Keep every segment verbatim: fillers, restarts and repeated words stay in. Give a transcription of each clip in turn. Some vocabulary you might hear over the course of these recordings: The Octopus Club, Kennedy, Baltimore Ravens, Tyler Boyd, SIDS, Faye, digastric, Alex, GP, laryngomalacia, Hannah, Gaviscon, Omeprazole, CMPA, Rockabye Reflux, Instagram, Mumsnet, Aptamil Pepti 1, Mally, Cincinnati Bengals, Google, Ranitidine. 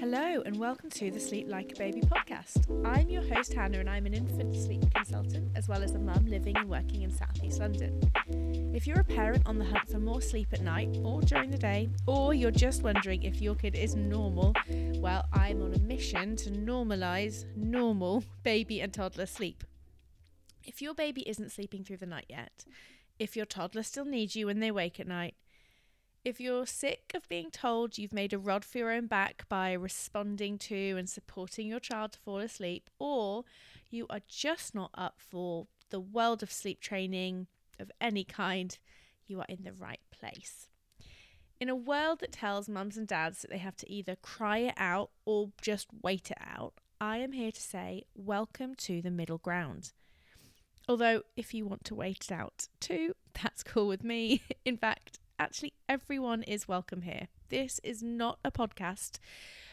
Hello and welcome to the Sleep Like a Baby podcast. I'm your host Hannah and I'm an infant sleep consultant as well as a mum living and working in South East London. If you're a parent on the hunt for more sleep at night or during the day, or you're just wondering if your kid is normal, well, I'm on a mission to normalise normal baby and toddler sleep. If your baby isn't sleeping through the night yet, if your toddler still needs you when they wake at night, if you're sick of being told you've made a rod for your own back by responding to and supporting your child to fall asleep, or you are just not up for the world of sleep training of any kind, you are in the right place. In a world that tells mums and dads that they have to either cry it out or just wait it out, I am here to say welcome to the middle ground. Although if you want to wait it out too, that's cool with me. In fact, actually, everyone is welcome here. This is not a podcast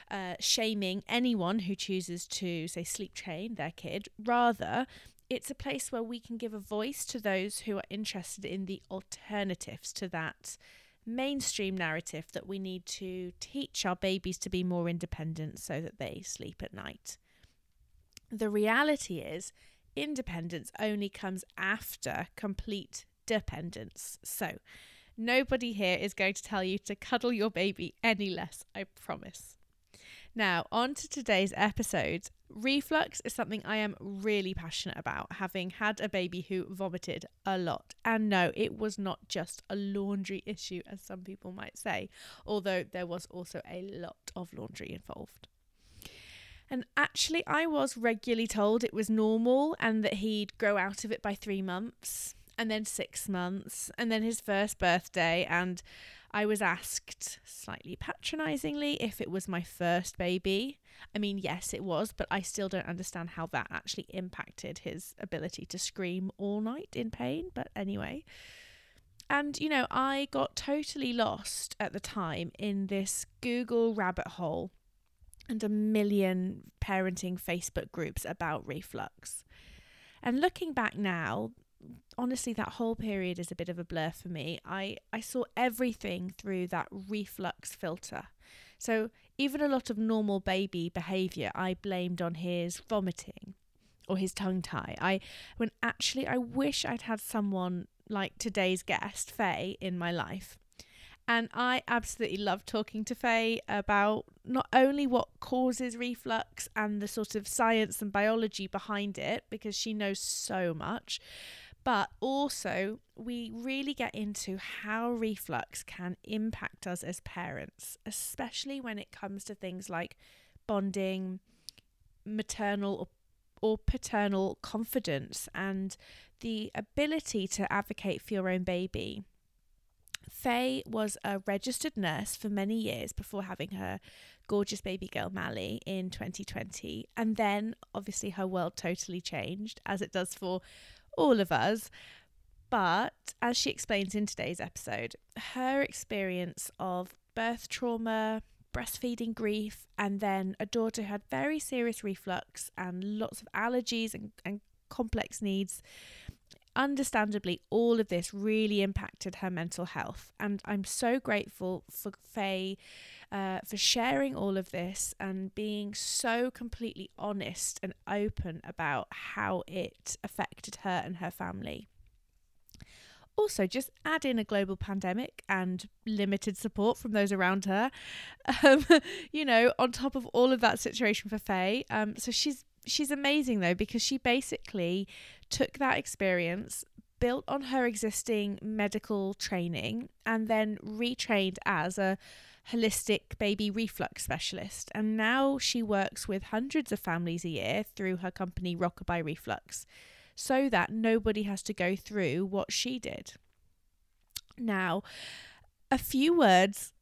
uh, shaming anyone who chooses to, say, sleep train their kid. Rather, it's a place where we can give a voice to those who are interested in the alternatives to that mainstream narrative that we need to teach our babies to be more independent so that they sleep at night. The reality is, independence only comes after complete dependence. So, nobody here is going to tell you to cuddle your baby any less, I promise. Now, on to today's episode. Reflux is something I am really passionate about, having had a baby who vomited a lot. And no, it was not just a laundry issue, as some people might say, although there was also a lot of laundry involved. And actually, I was regularly told it was normal and that he'd grow out of it by three months. And then six months, and then his first birthday, and I was asked, slightly patronisingly, if it was my first baby. I mean, yes, it was, but I still don't understand how that actually impacted his ability to scream all night in pain, but anyway. And, you know, I got totally lost at the time in this Google rabbit hole and a million parenting Facebook groups about reflux. And looking back now, honestly, that whole period is a bit of a blur for me. I, I saw everything through that reflux filter. So even a lot of normal baby behaviour I blamed on his vomiting or his tongue tie. I when actually I wish I'd had someone like today's guest, Faye, in my life. And I absolutely love talking to Faye about not only what causes reflux and the sort of science and biology behind it, because she knows so much, but also we really get into how reflux can impact us as parents, especially when it comes to things like bonding, maternal or or paternal confidence, and the ability to advocate for your own baby. Faye was a registered nurse for many years before having her gorgeous baby girl Mally in twenty twenty, and then obviously her world totally changed, as it does for all of us. But as she explains in today's episode, her experience of birth trauma, breastfeeding grief, and then a daughter who had very serious reflux and lots of allergies and, and complex needs. Understandably, all of this really impacted her mental health, and I'm so grateful for Faye uh, for sharing all of this and being so completely honest and open about how it affected her and her family. Also, just add in a global pandemic and limited support from those around her, um, you know, on top of all of that situation for Faye. Um, so she's She's amazing though, because she basically took that experience, built on her existing medical training, and then retrained as a holistic baby reflux specialist. And now she works with hundreds of families a year through her company Rockabye Reflux, so that nobody has to go through what she did. Now, a few words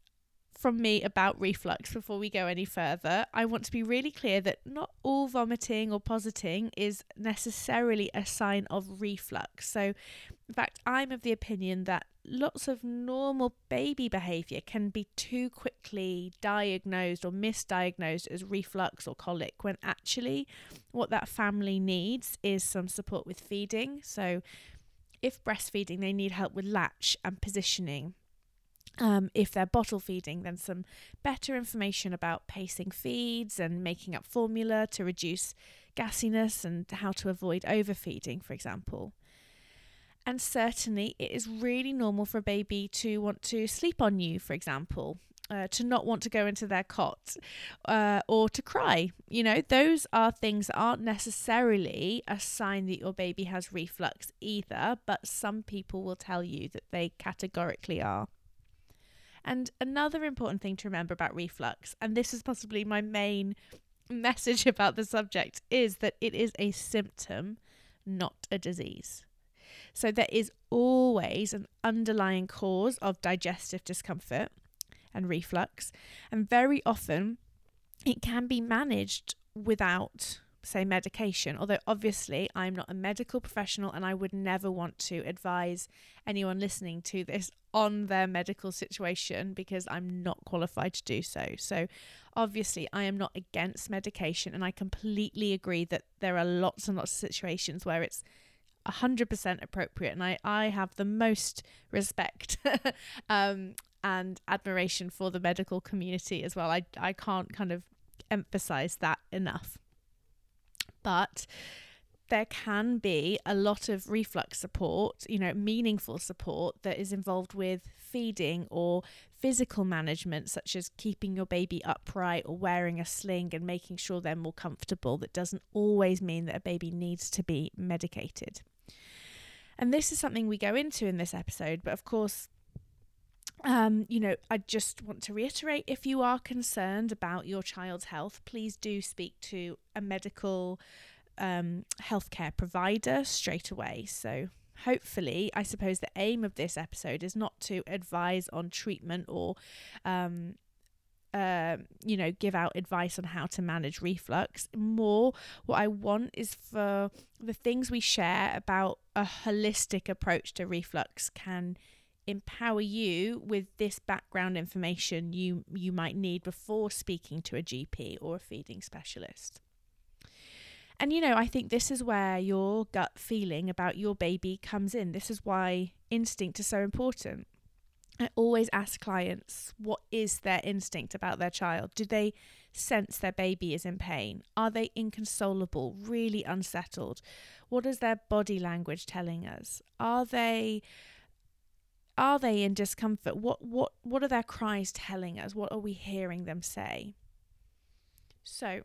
from me about reflux before we go any further. I want to be really clear that not all vomiting or positing is necessarily a sign of reflux. So in fact, I'm of the opinion that lots of normal baby behaviour can be too quickly diagnosed or misdiagnosed as reflux or colic, when actually what that family needs is some support with feeding. So if breastfeeding, they need help with latch and positioning. Um, if they're bottle feeding, then some better information about pacing feeds and making up formula to reduce gassiness and how to avoid overfeeding, for example. And certainly it is really normal for a baby to want to sleep on you, for example, uh, to not want to go into their cot, uh, or to cry. You know, those are things that aren't necessarily a sign that your baby has reflux either, but some people will tell you that they categorically are. And another important thing to remember about reflux, and this is possibly my main message about the subject, is that it is a symptom, not a disease. So there is always an underlying cause of digestive discomfort and reflux, and very often it can be managed without, say, medication, although obviously I'm not a medical professional and I would never want to advise anyone listening to this on their medical situation because I'm not qualified to do so. So obviously I am not against medication, and I completely agree that there are lots and lots of situations where it's one hundred percent appropriate, and I, I have the most respect um, and admiration for the medical community as well. I, I can't kind of emphasize that enough. But there can be a lot of reflux support, you know, meaningful support that is involved with feeding or physical management, such as keeping your baby upright or wearing a sling and making sure they're more comfortable. That doesn't always mean that a baby needs to be medicated. And this is something we go into in this episode, but of course, Um, you know, I just want to reiterate, if you are concerned about your child's health, please do speak to a medical um, healthcare provider straight away. So hopefully, I suppose the aim of this episode is not to advise on treatment or, um, uh, you know, give out advice on how to manage reflux. More what I want is for the things we share about a holistic approach to reflux can empower you with this background information you you might need before speaking to a G P or a feeding specialist. And you know, I think this is where your gut feeling about your baby comes in. This is why instinct is so important. I always ask clients, what is their instinct about their child? Do they sense their baby is in pain? Are they inconsolable, really unsettled? What is their body language telling us? Are they Are they in discomfort? What what what are their cries telling us? What are we hearing them say? So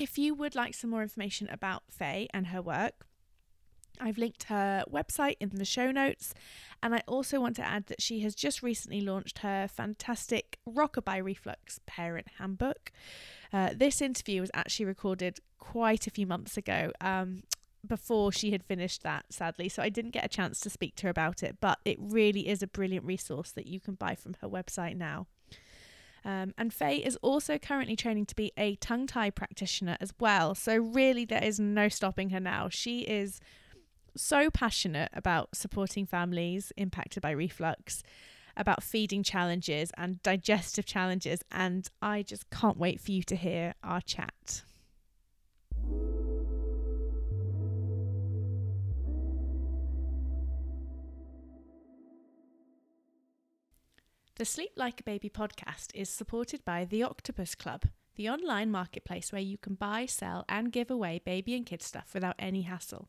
if you would like some more information about Faye and her work, I've linked her website in the show notes. And I also want to add that she has just recently launched her fantastic Rockabye Reflux Parent Handbook. Uh, this interview was actually recorded quite a few months ago, Um, before she had finished that, sadly, so I didn't get a chance to speak to her about it, but it really is a brilliant resource that you can buy from her website now. Um, and Faye is also currently training to be a tongue tie practitioner as well, so really there is no stopping her now. She is so passionate about supporting families impacted by reflux, about feeding challenges and digestive challenges, and I just can't wait for you to hear our chat. The Sleep Like a Baby podcast is supported by The Octopus Club, the online marketplace where you can buy, sell and give away baby and kid stuff without any hassle.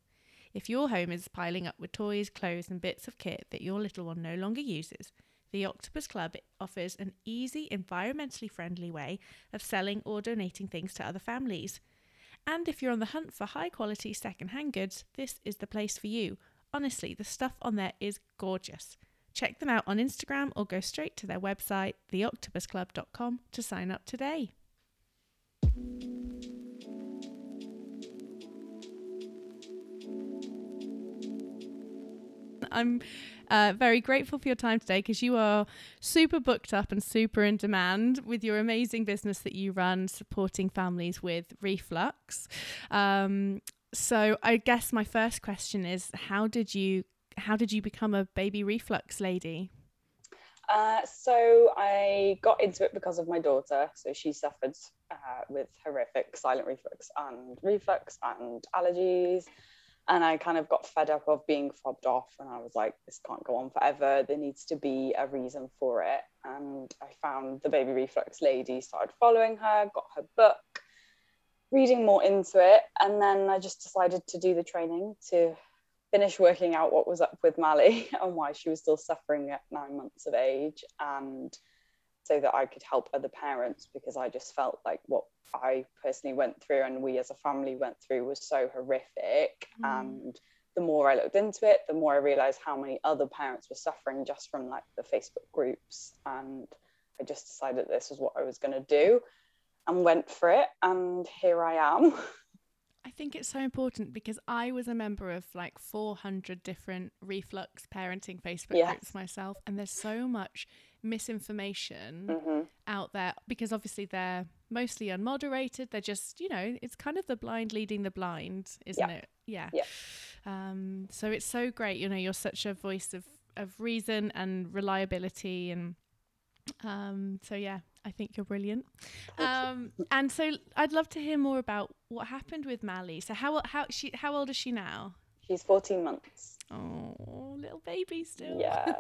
If your home is piling up with toys, clothes and bits of kit that your little one no longer uses, The Octopus Club offers an easy, environmentally friendly way of selling or donating things to other families. And if you're on the hunt for high quality second-hand goods, this is the place for you. Honestly, the stuff on there is gorgeous. Check them out on Instagram or go straight to their website, the octopus club dot com, to sign up today. I'm uh, very grateful for your time today because you are super booked up and super in demand with your amazing business that you run supporting families with reflux. Um, so I guess my first question is, how did you How did you become a baby reflux lady? Uh, so I got into it because of my daughter. So she suffered uh, with horrific silent reflux and reflux and allergies. And I kind of got fed up of being fobbed off, and I was like, this can't go on forever. There needs to be a reason for it. And I found the baby reflux lady, started following her, got her book, reading more into it. And then I just decided to do the training to finish working out what was up with Mally and why she was still suffering at nine months of age, and so that I could help other parents, because I just felt like what I personally went through and we as a family went through was so horrific. Mm. And the more I looked into it, the more I realised how many other parents were suffering just from like the Facebook groups. And I just decided this was what I was going to do and went for it. And here I am. I think it's so important, because I was a member of like four hundred different reflux parenting Facebook yes. groups myself, and there's so much misinformation mm-hmm. out there, because obviously they're mostly unmoderated. They're just, you know, it's kind of the blind leading the blind, isn't yeah. it? Yeah. yeah. Um, so it's so great, you know, you're such a voice of, of reason and reliability, and um, so yeah. I think you're brilliant. Um, and so I'd love to hear more about what happened with Mally. So how how she how old is she now? She's fourteen months. Oh, little baby still. Yeah,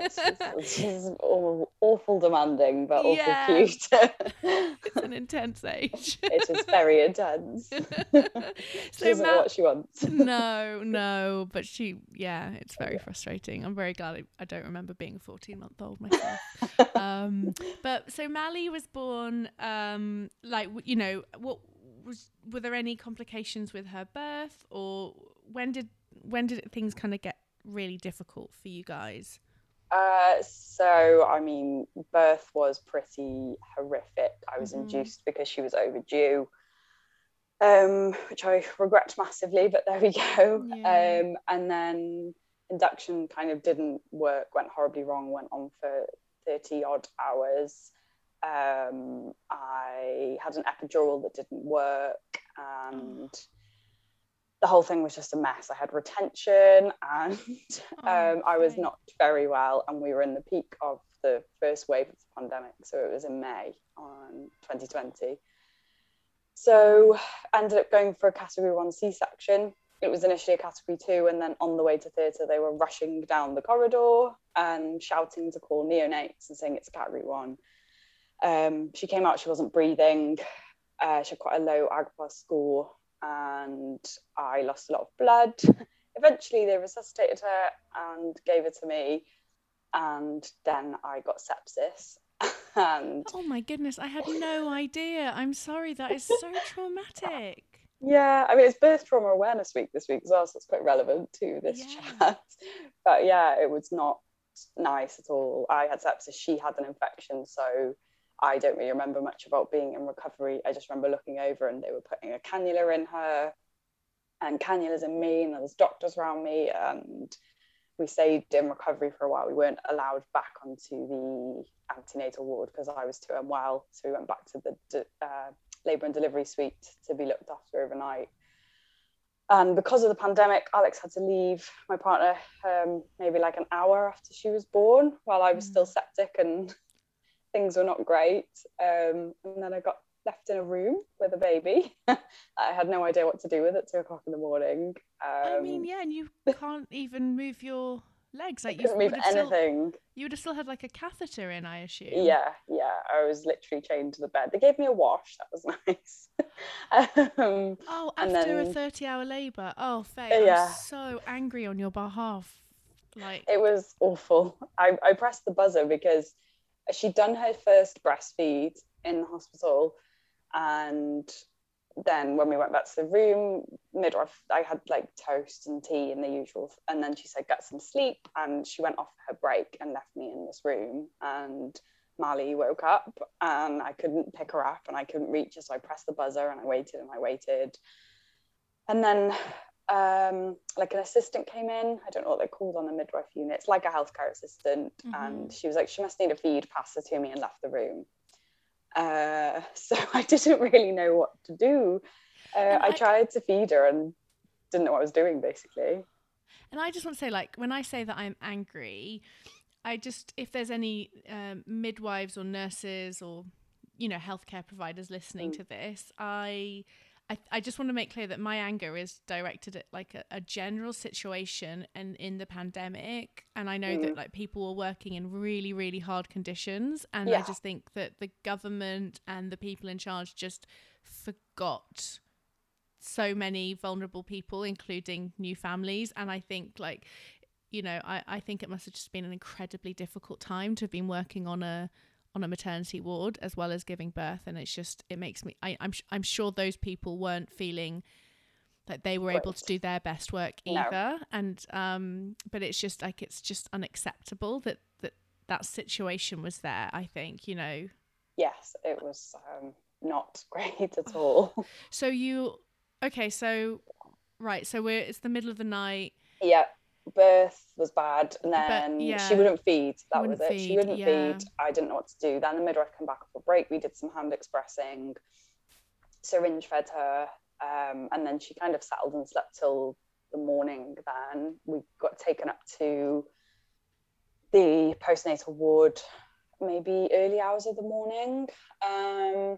she's, she's awful, awful demanding, but awful yeah. cute. It's an intense age. It is very intense. She so doesn't Ma- know what she wants. No, no, but she, yeah, it's very yeah. frustrating. I'm very glad I don't remember being a fourteen-month-old myself. um, but so Mally was born, um, like, you know, what was were there any complications with her birth, or when did when did things kind of get really difficult for you guys? Uh, so, I mean, birth was pretty horrific. I was mm. induced because she was overdue, um, which I regret massively, but there we go. Yeah. Um, and then induction kind of didn't work, went horribly wrong, went on for thirty odd hours. Um, I had an epidural that didn't work, and mm. the whole thing was just a mess. I had retention, and um, oh, I was not very well, and we were in the peak of the first wave of the pandemic, so it was in May on twenty twenty. So I ended up going for a category one C-section. It was initially a category two, and then on the way to theatre, they were rushing down the corridor and shouting to call neonates and saying it's category one. Um, she came out, she wasn't breathing. Uh, she had quite a low A G PAS score, and I lost a lot of blood. Eventually they resuscitated her and gave her to me, and then I got sepsis. And oh my goodness, I had no idea. I'm sorry, that is so traumatic. Yeah, I mean, it's Birth Trauma Awareness Week this week as well, so it's quite relevant to this yeah. chat. But yeah, it was not nice at all. I had sepsis, she had an infection, so I don't really remember much about being in recovery. I just remember looking over and they were putting a cannula in her, and cannulas in me, and there was doctors around me, and we stayed in recovery for a while. We weren't allowed back onto the antenatal ward because I was too unwell, so we went back to the de- uh, labour and delivery suite to be looked after overnight. And because of the pandemic, Alex had to leave my partner um, maybe like an hour after she was born, while I was mm. still septic and things were not great. Um, and then I got left in a room with a baby. I had no idea what to do with at two o'clock in the morning. Um, I mean, yeah, and you can't even move your legs. Like, you couldn't move anything. Still, you would have still had like a catheter in, I assume. Yeah, yeah. I was literally chained to the bed. They gave me a wash. That was nice. um, oh, after then, a thirty-hour labour. Oh, Faye, yeah. I'm so angry on your behalf. Like, it was awful. I, I pressed the buzzer because she'd done her first breastfeed in the hospital, and then when we went back to the room, midwife, I had like toast and tea and the usual, and then she said get some sleep, and she went off her break and left me in this room, and Mally woke up and I couldn't pick her up and I couldn't reach her, so I pressed the buzzer and I waited and I waited, and then um like an assistant came in. I don't know what they're called on the midwife unit. It's like a healthcare assistant. Mm-hmm. And she was like, she must need a feed, passed it to me and left the room. Uh so I didn't really know what to do. uh, I, I tried to feed her and didn't know what I was doing, basically. And I just want to say, like, when I say that I'm angry, I just, if there's any um, midwives or nurses or, you know, healthcare providers listening mm. to this, I I, I just want to make clear that my anger is directed at like a, a general situation and in the pandemic. And I know mm. that like people were working in really, really hard conditions. And yeah. I just think that the government and the people in charge just forgot so many vulnerable people, including new families. And I think like, you know, I, I think it must have just been an incredibly difficult time to have been working on a on a maternity ward as well as giving birth. And it's just, it makes me, I, I'm, I'm sure those people weren't feeling that they were able to do their best work either. No. And, um, but it's just like, it's just unacceptable that, that, that situation was there, I think, you know? Yes, it was, um, not great at all. So you, okay. So, right. So we're, it's the middle of the night. Yeah. Birth was bad, and then but, yeah. she wouldn't feed. That wouldn't was it feed, she wouldn't yeah. feed. I didn't know what to do. Then the midwife came back off a break. We did some hand expressing, syringe fed her, um and then she kind of settled and slept till the morning. Then we got taken up to the postnatal ward, maybe early hours of the morning, um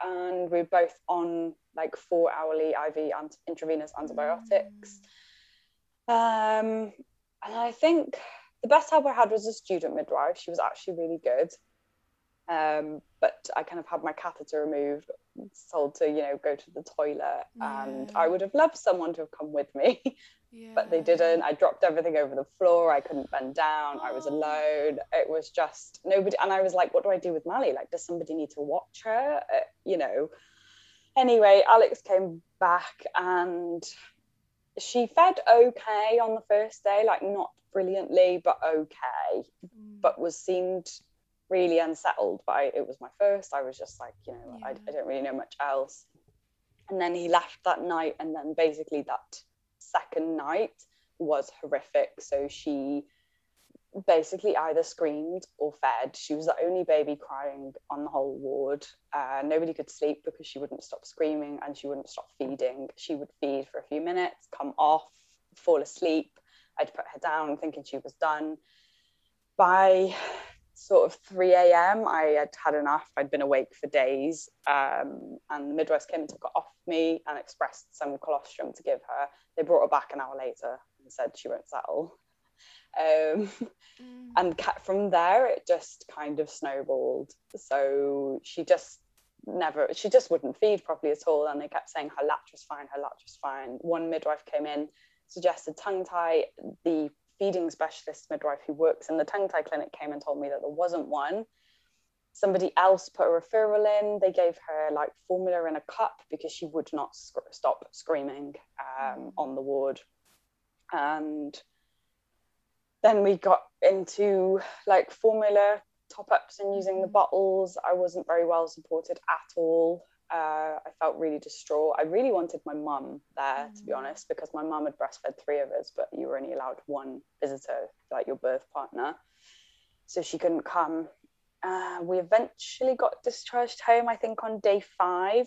and we were both on like four hourly I V and intravenous antibiotics. Mm. Um, and I think the best help I had was a student midwife. She was actually really good. Um, but I kind of had my catheter removed, told to, you know, go to the toilet. Yeah. And I would have loved someone to have come with me, yeah. but they didn't. I dropped everything over the floor. I couldn't bend down. Oh. I was alone. It was just nobody. And I was like, what do I do with Mally? Like, does somebody need to watch her? Uh, you know, anyway, Alex came back and she fed okay on the first day, like not brilliantly, but okay, mm. but was seemed really unsettled by it. Was my first. I was just like, you know, yeah. I, I don't really know much else. And then he left that night, and then basically that second night was horrific. So she basically either screamed or fed. She was the only baby crying on the whole ward. Uh, nobody could sleep because she wouldn't stop screaming and she wouldn't stop feeding. She would feed for a few minutes, come off, fall asleep. I'd put her down thinking she was done. By sort of three a.m. I had had enough. I'd been awake for days, um, and the midwives came and took it off me and expressed some colostrum to give her. They brought her back an hour later and said she won't settle. Um, mm. And from there it just kind of snowballed. So she just never she just wouldn't feed properly at all, and they kept saying her latch was fine, her latch was fine. One midwife came in, suggested tongue tie. The feeding specialist midwife who works in the tongue tie clinic came and told me that there wasn't one. Somebody else put a referral in. They gave her like formula in a cup because she would not sc- stop screaming um, mm. on the ward. And then we got into like formula top-ups and using the bottles. I wasn't very well supported at all. Uh, I felt really distraught. I really wanted my mum there, mm. to be honest, because my mum had breastfed three of us, but you were only allowed one visitor, like your birth partner. So she couldn't come. Uh, we eventually got discharged home, I think, on day five.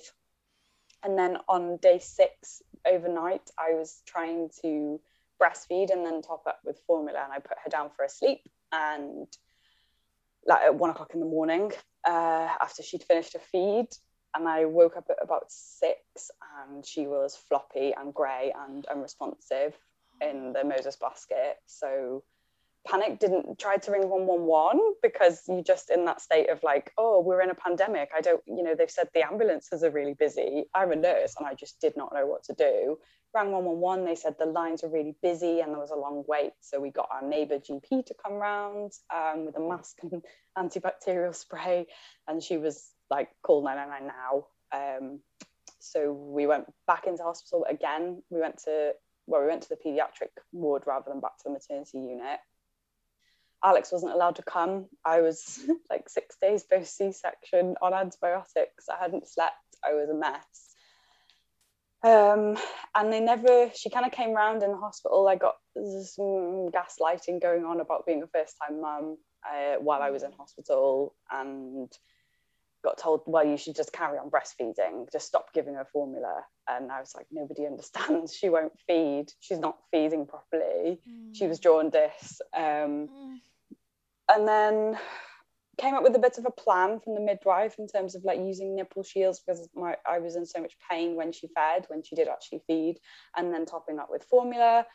And then on day six, overnight, I was trying to breastfeed and then top up with formula, and I put her down for a sleep, and like at one o'clock in the morning uh after she'd finished her feed, and I woke up at about six and she was floppy and grey and unresponsive in the Moses basket. So panic didn't try to ring one one one because you're just in that state of like, oh, we're in a pandemic, I don't, you know, they've said the ambulances are really busy, I'm a nurse, and I just did not know what to do. Rang one one one, they said the lines were really busy and there was a long wait, so we got our neighbour G P to come round um, with a mask and antibacterial spray, and she was like, call nine nine nine now. Um, so we went back into hospital again. We went to well we went to the paediatric ward rather than back to the maternity unit. Alex wasn't allowed to come. I was like six days post C-section on antibiotics. I hadn't slept. I was a mess. Um, and they never, she kind of came round in the hospital. I got some gaslighting going on about being a first-time mum uh, while I was in hospital, and got told, well, you should just carry on breastfeeding. Just stop giving her formula. And I was like, nobody understands. She won't feed. She's not feeding properly. Mm. She was jaundiced. Um, mm. And then came up with a bit of a plan from the midwife in terms of like using nipple shields, because my I was in so much pain when she fed, when she did actually feed, and then topping up with formula.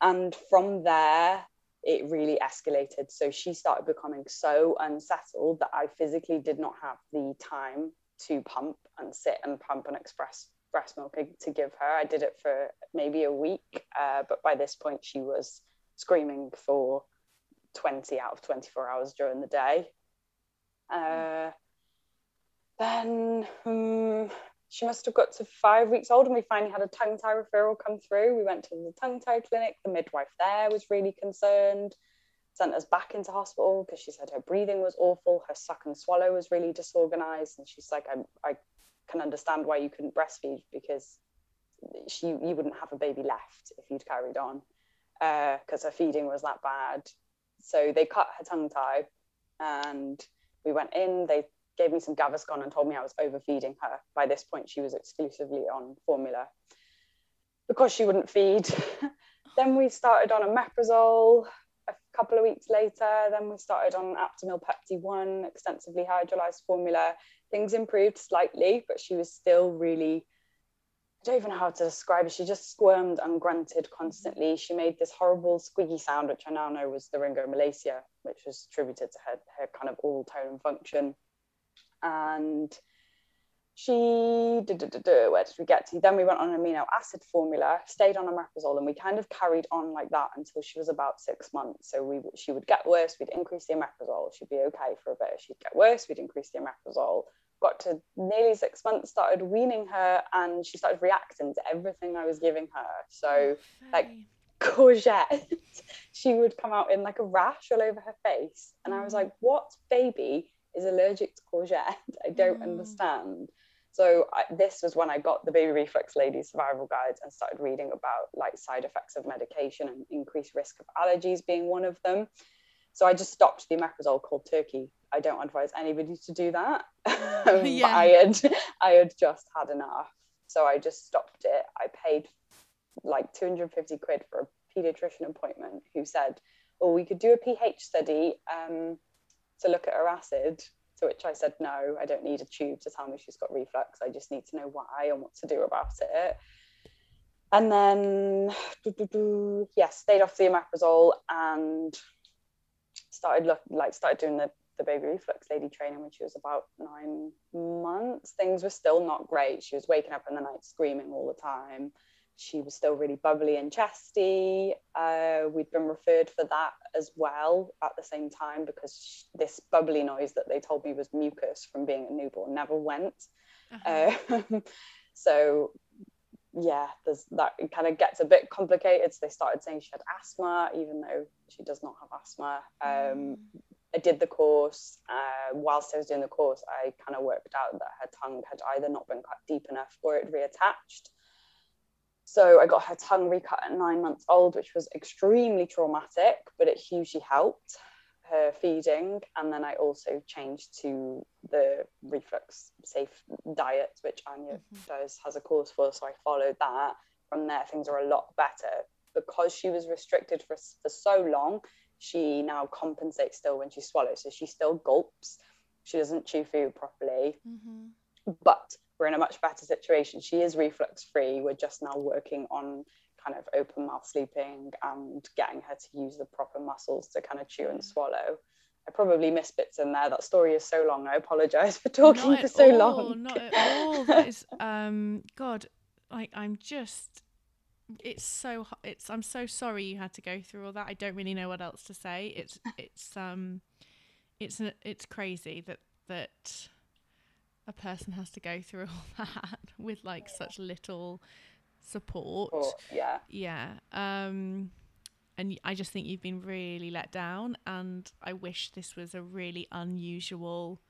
And from there, it really escalated. So she started becoming so unsettled that I physically did not have the time to pump and sit and pump and express breast milk to give her. I did it for maybe a week, uh, but by this point she was screaming for twenty out of twenty-four hours during the day. Uh, then um, she must have got to five weeks old and we finally had a tongue tie referral come through. We went to the tongue tie clinic. The midwife there was really concerned, sent us back into hospital because she said her breathing was awful, her suck and swallow was really disorganized, and she's like, I, I can understand why you couldn't breastfeed, because she, you wouldn't have a baby left if you'd carried on, because uh, her feeding was that bad. So they cut her tongue tie and we went in, they gave me some Gaviscon and told me I was overfeeding her. By this point, she was exclusively on formula because she wouldn't feed. Then we started on Omeprazole a couple of weeks later. Then we started on Aptamil Pepti one, extensively hydrolyzed formula. Things improved slightly, but she was still really, I don't even know how to describe it. She just squirmed and grunted constantly. She made this horrible squeaky sound, which I now know was the laryngomalacia, which was attributed to her, her kind of oral tone and function. And she, duh, duh, duh, duh, where did we get to? Then we went on amino acid formula, stayed on omeprazole, and we kind of carried on like that until she was about six months. So we, she would get worse, we'd increase the omeprazole, she'd be okay for a bit. She'd get worse, we'd increase the omeprazole. Got to nearly six months, started weaning her, and she started reacting to everything I was giving her. So, oh, like, courgette, she would come out in like a rash all over her face. And mm. I was like, what baby is allergic to courgette? I don't mm. understand. So I, this was when I got the Baby Reflux Lady Survival Guides and started reading about like side effects of medication and increased risk of allergies being one of them. So I just stopped the omeprazole cold turkey. I don't advise anybody to do that. um, yeah. I had I had just had enough. So I just stopped it. I paid like two hundred fifty quid for a paediatrician appointment who said, oh, we could do a pH study um, to look at her acid. To which I said, no, I don't need a tube to tell me she's got reflux. I just need to know why and what to do about it. And then, yes, yeah, stayed off the omeprazole and started look, like started doing the the baby reflux lady training when she was about nine months. Things were still not great. She was waking up in the night screaming all the time. She was still really bubbly and chesty. Uh, we'd been referred for that as well at the same time, because she, this bubbly noise that they told me was mucus from being a newborn never went. Uh-huh. Uh, so yeah, there's that, it kind of gets a bit complicated. So they started saying she had asthma, even though she does not have asthma. Um, mm. I did the course. Uh, whilst I was doing the course, I kind of worked out that her tongue had either not been cut deep enough or it reattached. So I got her tongue recut at nine months old, which was extremely traumatic, but it hugely helped her feeding. And then I also changed to the reflux safe diet, which Anya mm-hmm. does, has a course for. So I followed that. From there, things are a lot better. Because she was restricted for, for so long, she now compensates still when she swallows, so she still gulps, she doesn't chew food properly, mm-hmm. but we're in a much better situation. She is reflux free. We're just now working on kind of open mouth sleeping and getting her to use the proper muscles to kind of chew and swallow. I probably missed bits in there. That story is so long. I apologize for talking not for so all, long. Not at all. That is, um god, like I'm just it's so it's I'm so sorry you had to go through all that. I don't really know what else to say. It's it's um it's it's crazy that that a person has to go through all that with like such little support. Oh, yeah. Yeah. Um and I just think you've been really let down, and I wish this was a really unusual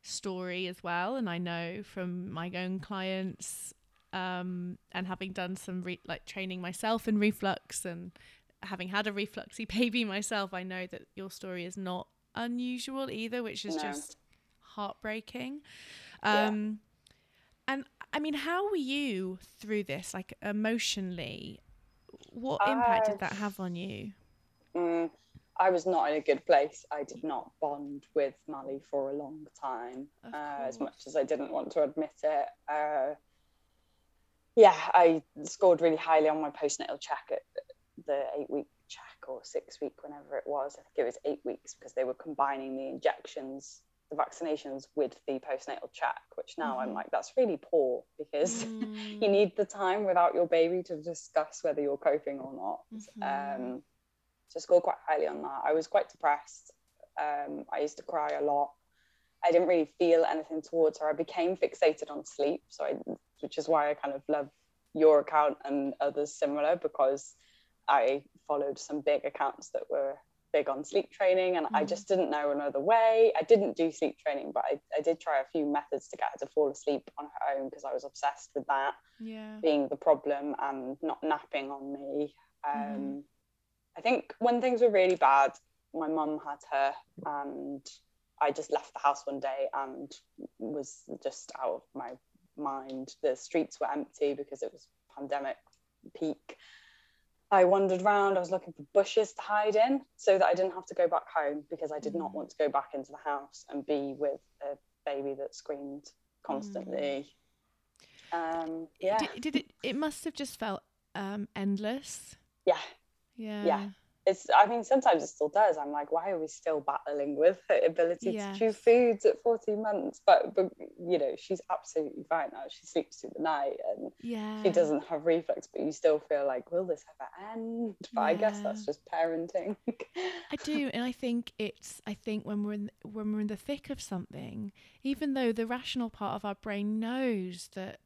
story as well. And I know from my own clients, Um, and having done some re- like training myself in reflux and having had a refluxy baby myself, I know that your story is not unusual either, which is no. just heartbreaking. Um, yeah. And I mean, how were you through this, like emotionally? What uh, impact did that have on you? Mm, I was not in a good place. I did not bond with Mally for a long time, uh, as much as I didn't want to admit it. Uh, yeah, I scored really highly on my postnatal check at the eight-week check or six-week, whenever it was. I think it was eight weeks because they were combining the injections, the vaccinations with the postnatal check, which now mm. I'm like, that's really poor because mm. you need the time without your baby to discuss whether you're coping or not. Mm-hmm. Um, so I scored quite highly on that. I was quite depressed. Um, I used to cry a lot. I didn't really feel anything towards her. I became fixated on sleep, so I, which is why I kind of love your account and others similar, because I followed some big accounts that were big on sleep training, and mm. I just didn't know another way. I didn't do sleep training, but I, I did try a few methods to get her to fall asleep on her own because I was obsessed with that yeah. being the problem and not napping on me. Um, mm. I think when things were really bad, my mum had her, and I just left the house one day and was just out of my mind. The streets were empty because it was pandemic peak. I wandered around. I was looking for bushes to hide in so that I didn't have to go back home, because I did not want to go back into the house and be with a baby that screamed constantly. Mm. Um, yeah. Did, did it, it must have just felt um, endless. Yeah. Yeah. Yeah. It's, I mean, sometimes it still does. I'm like, why are we still battling with her ability yes. to chew foods at fourteen months? But, but, you know, she's absolutely fine now. She sleeps through the night and yeah. she doesn't have reflux, but you still feel like, will this ever end? But yeah. I guess that's just parenting. I do. And I think it's, I think when we're in, when we're in the thick of something, even though the rational part of our brain knows that,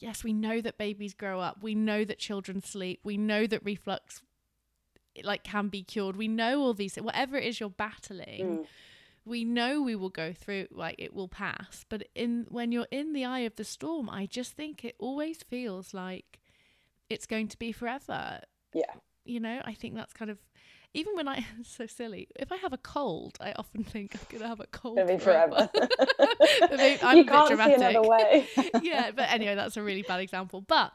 yes, we know that babies grow up. We know that children sleep. We know that reflux It, like can be cured. We know all these, whatever it is you're battling, mm. we know we will go through, like it will pass. But in when you're in the eye of the storm, I just think it always feels like it's going to be forever. Yeah. You know, I think that's kind of, even when I, so silly, if I have a cold, I often think I'm going to have a cold It'll be forever. forever. I'm you a can't bit dramatic. See another way. Yeah, but anyway, that's a really bad example. But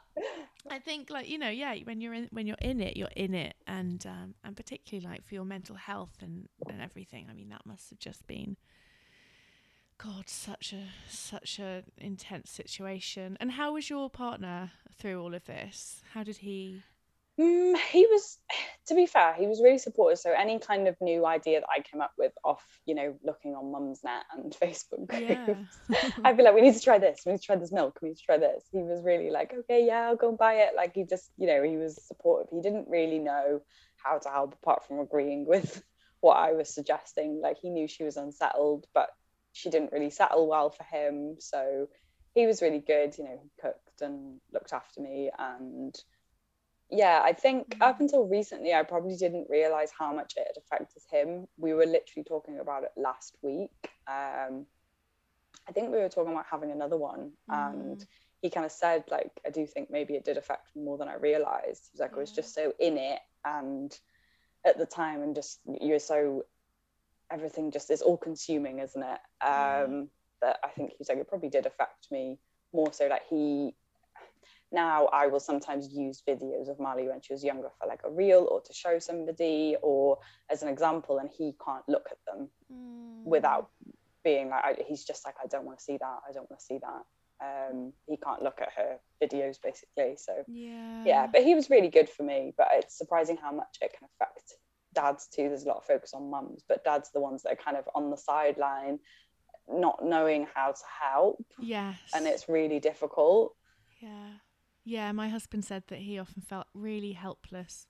I think, like, you know, yeah, when you're in, when you're in it, you're in it, and um, and particularly like for your mental health and, and everything. I mean, that must have just been, God, such a such a intense situation. And how was your partner through all of this? How did he? Mm, he was, to be fair, he was really supportive. So any kind of new idea that I came up with off, you know, looking on Mumsnet and Facebook groups, yeah. I'd be like, we need to try this, we need to try this milk, we need to try this. He was really like, okay, yeah, I'll go and buy it. Like he just, you know, he was supportive. He didn't really know how to help apart from agreeing with what I was suggesting. Like he knew she was unsettled, but she didn't really settle well for him. So he was really good, you know, he cooked and looked after me. And yeah, I think mm. up until recently, I probably didn't realise how much it had affected him. We were literally talking about it last week. Um, I think we were talking about having another one. Mm. And he kind of said, like, I do think maybe it did affect me more than I realised. He was like, yeah. I was just so in it. And at the time, and just, you're so, everything just is all consuming, isn't it? Um, mm. That I think he was like, it probably did affect me more so. Like he... Now I will sometimes use videos of Mally when she was younger for like a reel or to show somebody or as an example, and he can't look at them mm. without being like, I, he's just like, I don't want to see that, I don't want to see that. Um, he can't look at her videos basically. So yeah. yeah, but he was really good for me, but it's surprising how much it can affect dads too. There's a lot of focus on mums, but dads are the ones that are kind of on the sideline, not knowing how to help. Yes. And it's really difficult. Yeah. Yeah, my husband said that he often felt really helpless,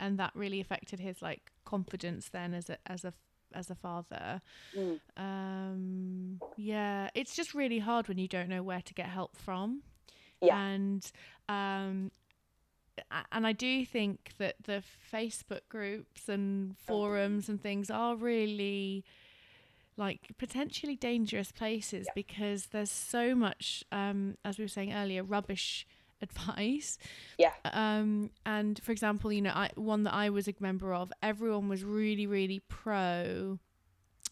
and that really affected his like confidence then as a as a as a father. Mm. Um, yeah, it's just really hard when you don't know where to get help from. Yeah, and um, and I do think that the Facebook groups and forums and things are really like potentially dangerous places yeah. because there's so much, um, as we were saying earlier, rubbish. Advice yeah um and for example, you know, I one that I was a member of, everyone was really really pro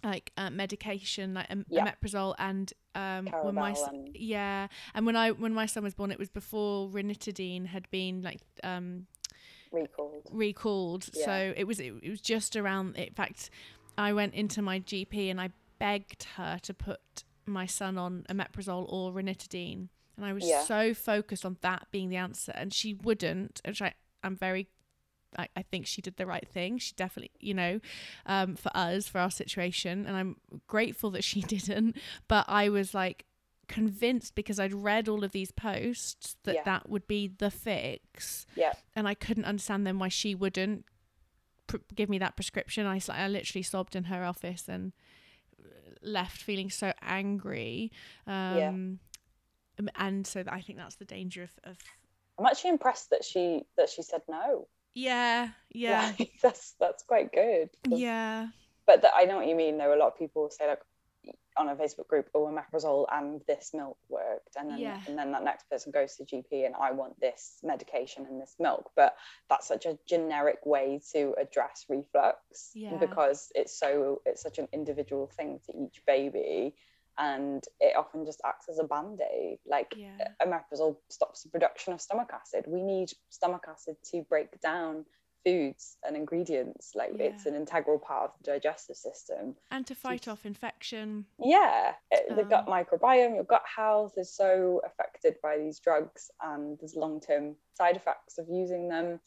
like uh, medication like um, yeah. Omeprazole and um Caraval when my and... yeah and when I when my son was born, it was before ranitidine had been like um recalled. Recalled. Yeah. So it was it, it was just around. In fact, I went into my G P and I begged her to put my son on omeprazole or ranitidine, and I was yeah. so focused on that being the answer, and she wouldn't. Which I I'm very. I, I think she did the right thing. She definitely, you know, um, for us, for our situation, and I'm grateful that she didn't. But I was like convinced because I'd read all of these posts that yeah. that would be the fix. Yeah. And I couldn't understand then why she wouldn't pr- give me that prescription. I I literally sobbed in her office and left feeling so angry. Um, yeah. And so I think that's the danger of. of... I'm actually impressed that she that she said no. Yeah, yeah, yeah, that's that's quite good. Yeah, but the, I know what you mean though. A lot of people say like on a Facebook group, oh, omeprazole and this milk worked, and then yeah. and then that next person goes to G P and I want this medication and this milk. But that's such a generic way to address reflux yeah. because it's so it's such an individual thing to each baby, and it often just acts as a band-aid. Like yeah. omeprazole stops the production of stomach acid. We need stomach acid to break down foods and ingredients. Like yeah. it's an integral part of the digestive system. And to fight so, off infection. Yeah, it, um, the gut microbiome, your gut health is so affected by these drugs, and there's long-term side effects of using them.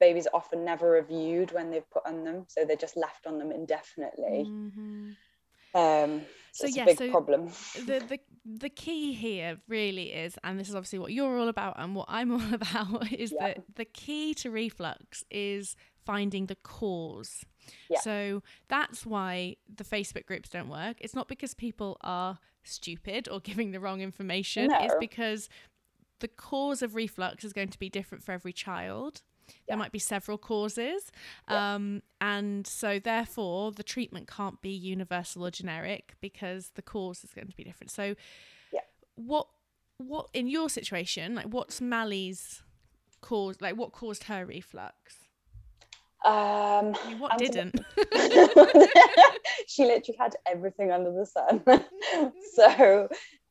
Babies are often never reviewed when they've put on them, so they're just left on them indefinitely. Mm-hmm. Um, so, so it's yeah, a big so problem. The, the the key here really is, and this is obviously what you're all about and what I'm all about, is yeah. that the key to reflux is finding the cause. Yeah. So that's why the Facebook groups don't work. It's not because people are stupid or giving the wrong information. No. It's because the cause of reflux is going to be different for every child. There yeah. might be several causes, yeah. um, and so therefore the treatment can't be universal or generic because the cause is going to be different. So, yeah. what what in your situation, like what's Mally's cause? Like what caused her reflux? Um, I mean, what didn't? She literally had everything under the sun. So,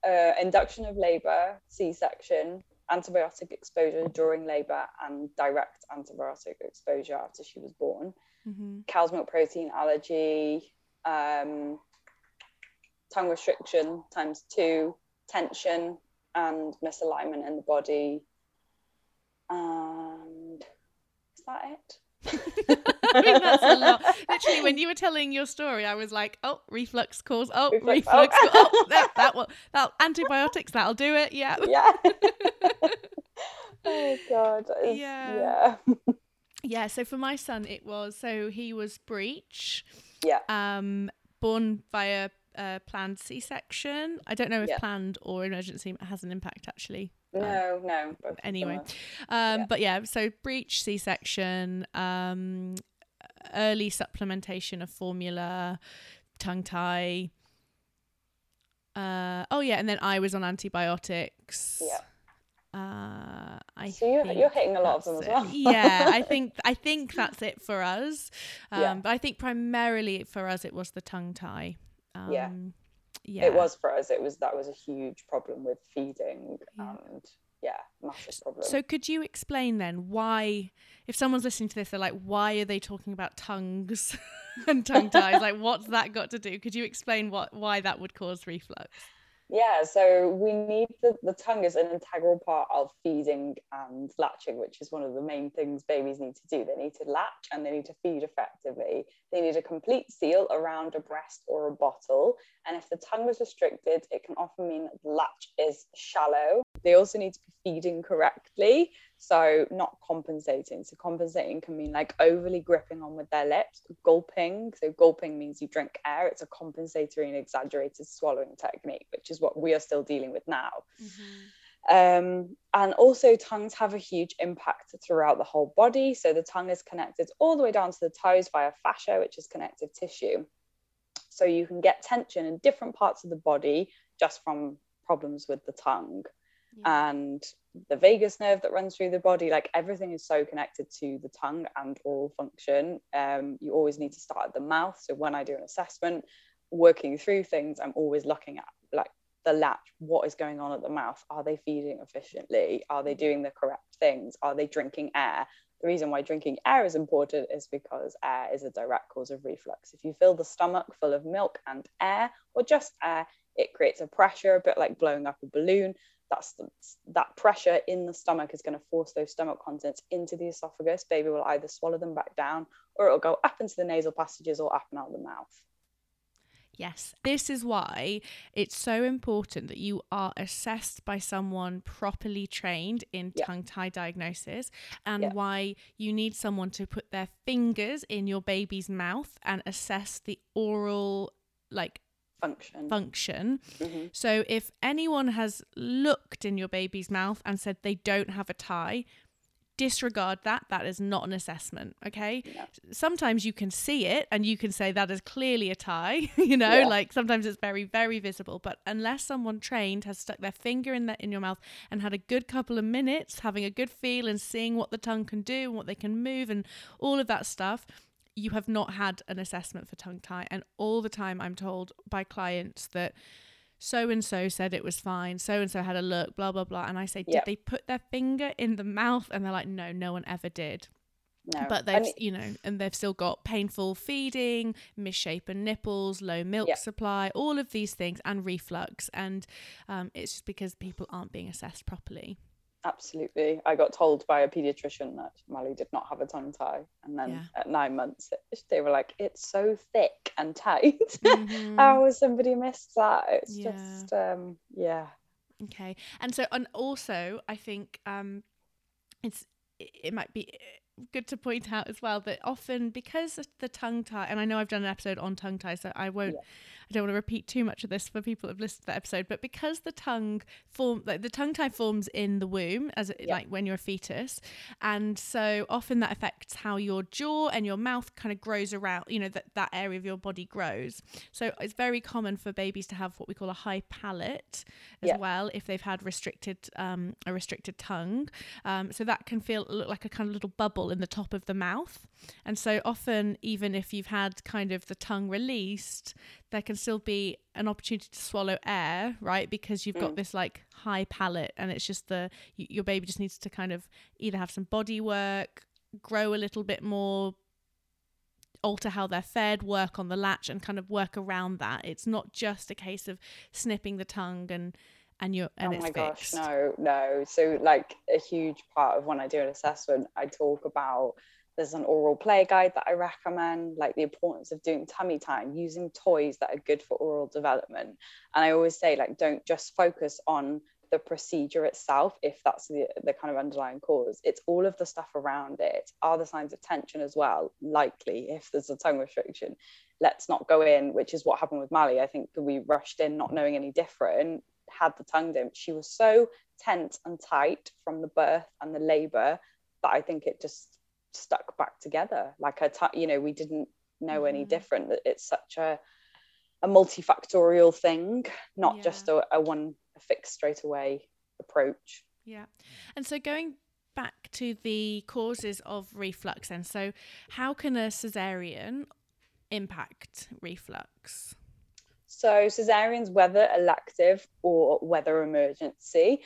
uh, induction of labour, C-section. Antibiotic exposure during labour and direct antibiotic exposure after she was born, mm-hmm. cow's milk protein allergy, um, tongue restriction times two, tension and misalignment in the body. And is that it? I mean, that's a lot. Literally, when you were telling your story, I was like, "Oh, reflux cause. Oh, reflux. reflux oh, cause. oh that, that will. That antibiotics. That'll do it. Yeah. Yeah. Oh God. It's, yeah. Yeah. Yeah. So for my son, it was so he was breech. Yeah. Um, born via uh, planned C-section. I don't know if yeah. planned or emergency has an impact actually. no uh, no anyway um yeah. But yeah, so breech, C-section, um early supplementation of formula, tongue tie, uh oh yeah and then I was on antibiotics. yeah uh I so you're, you're hitting a lot of them as well. yeah I think I think that's it for us. um yeah. But I think primarily for us it was the tongue tie. um yeah Yeah. It was for us. It was that was a huge problem with feeding, yeah. and yeah, massive problem. So, could you explain then why, if someone's listening to this, they're like, why are they talking about tongues and tongue ties? Like, what's that got to do? Could you explain what why that would cause reflux? Yeah, so we need the, the tongue is an integral part of feeding and latching, which is one of the main things babies need to do. They need to latch and they need to feed effectively. They need a complete seal around a breast or a bottle. And if the tongue is restricted, it can often mean that the latch is shallow. They also need to be feeding correctly, so not compensating. So compensating can mean like overly gripping on with their lips, gulping. So gulping means you drink air. It's a compensatory and exaggerated swallowing technique, which is what we are still dealing with now. Mm-hmm. Um, and also tongues have a huge impact throughout the whole body. So the tongue is connected all the way down to the toes via fascia, which is connective tissue. So you can get tension in different parts of the body just from problems with the tongue. Yeah. And the vagus nerve that runs through the body, like everything is so connected to the tongue and oral function. Um, you always need to start at the mouth. So when I do an assessment, working through things, I'm always looking at like the latch. What is going on at the mouth? Are they feeding efficiently? Are they doing the correct things? Are they drinking air? The reason why drinking air is important is because air is a direct cause of reflux. If you fill the stomach full of milk and air, or just air, it creates a pressure, a bit like blowing up a balloon. That's the, that pressure in the stomach is going to force those stomach contents into the esophagus. Baby will either swallow them back down, or it'll go up into the nasal passages or up and out of the mouth. Yes, this is why it's so important that you are assessed by someone properly trained in yep. tongue-tie diagnosis, and yep. why you need someone to put their fingers in your baby's mouth and assess the oral, like, function. function. Mm-hmm. So if anyone has looked in your baby's mouth and said they don't have a tie, disregard that. That is not an assessment, okay? Yeah. Sometimes you can see it and you can say that is clearly a tie, you know, yeah. like sometimes it's very, very visible. But unless someone trained has stuck their finger in that in your mouth and had a good couple of minutes, having a good feel and seeing what the tongue can do and what they can move and all of that stuff, you have not had an assessment for tongue tie. And all the time I'm told by clients that so-and-so said it was fine, so-and-so had a look, blah, blah, blah. And I say, did yep. they put their finger in the mouth? And they're like, no, no one ever did. No. But they've, I mean, you know, and they've still got painful feeding, misshapen nipples, low milk yep. supply, all of these things, and reflux. And um, it's just because people aren't being assessed properly. Absolutely. I got told by a paediatrician that Mally did not have a tongue tie, and then yeah. at nine months they were like, it's so thick and tight. Mm-hmm. How has somebody missed that? It's yeah. just um yeah okay and so and also I think um it's it might be good to point out as well that often, because the tongue tie, and I know I've done an episode on tongue tie, so I won't yeah. I don't want to repeat too much of this for people who have listened to that episode, but because the tongue form like the tongue tie forms in the womb as it, yeah. like when you're a fetus, and so often that affects how your jaw and your mouth kind of grows around, you know, that that area of your body grows. So it's very common for babies to have what we call a high palate as yeah. well, if they've had restricted um a restricted tongue, um so that can feel look like a kind of little bubble in the top of the mouth. And so often, even if you've had kind of the tongue released, there can still be an opportunity to swallow air, right? Because you've mm. got this like high palate, and it's just the your baby just needs to kind of either have some body work, grow a little bit more, alter how they're fed, work on the latch, and kind of work around that. It's not just a case of snipping the tongue and and you're and oh it's my fixed. Gosh, no no so like a huge part of when I do an assessment, I talk about there's an oral play guide that I recommend, like the importance of doing tummy time, using toys that are good for oral development. And I always say, like, don't just focus on the procedure itself if that's the, the kind of underlying cause. It's all of the stuff around it. Are the signs of tension as well likely if there's a tongue restriction? Let's not go in, which is what happened with Mally. I think we rushed in not knowing any different, had the tongue down. She was so tense and tight from the birth and the labour that I think it just stuck back together. Like her, t- you know, we didn't know mm. any different. It's such a a multifactorial thing, not yeah. just a, a one a fixed straight away approach. Yeah, and so going back to the causes of reflux, and so how can a cesarean impact reflux? So cesareans, whether elective or whether emergency,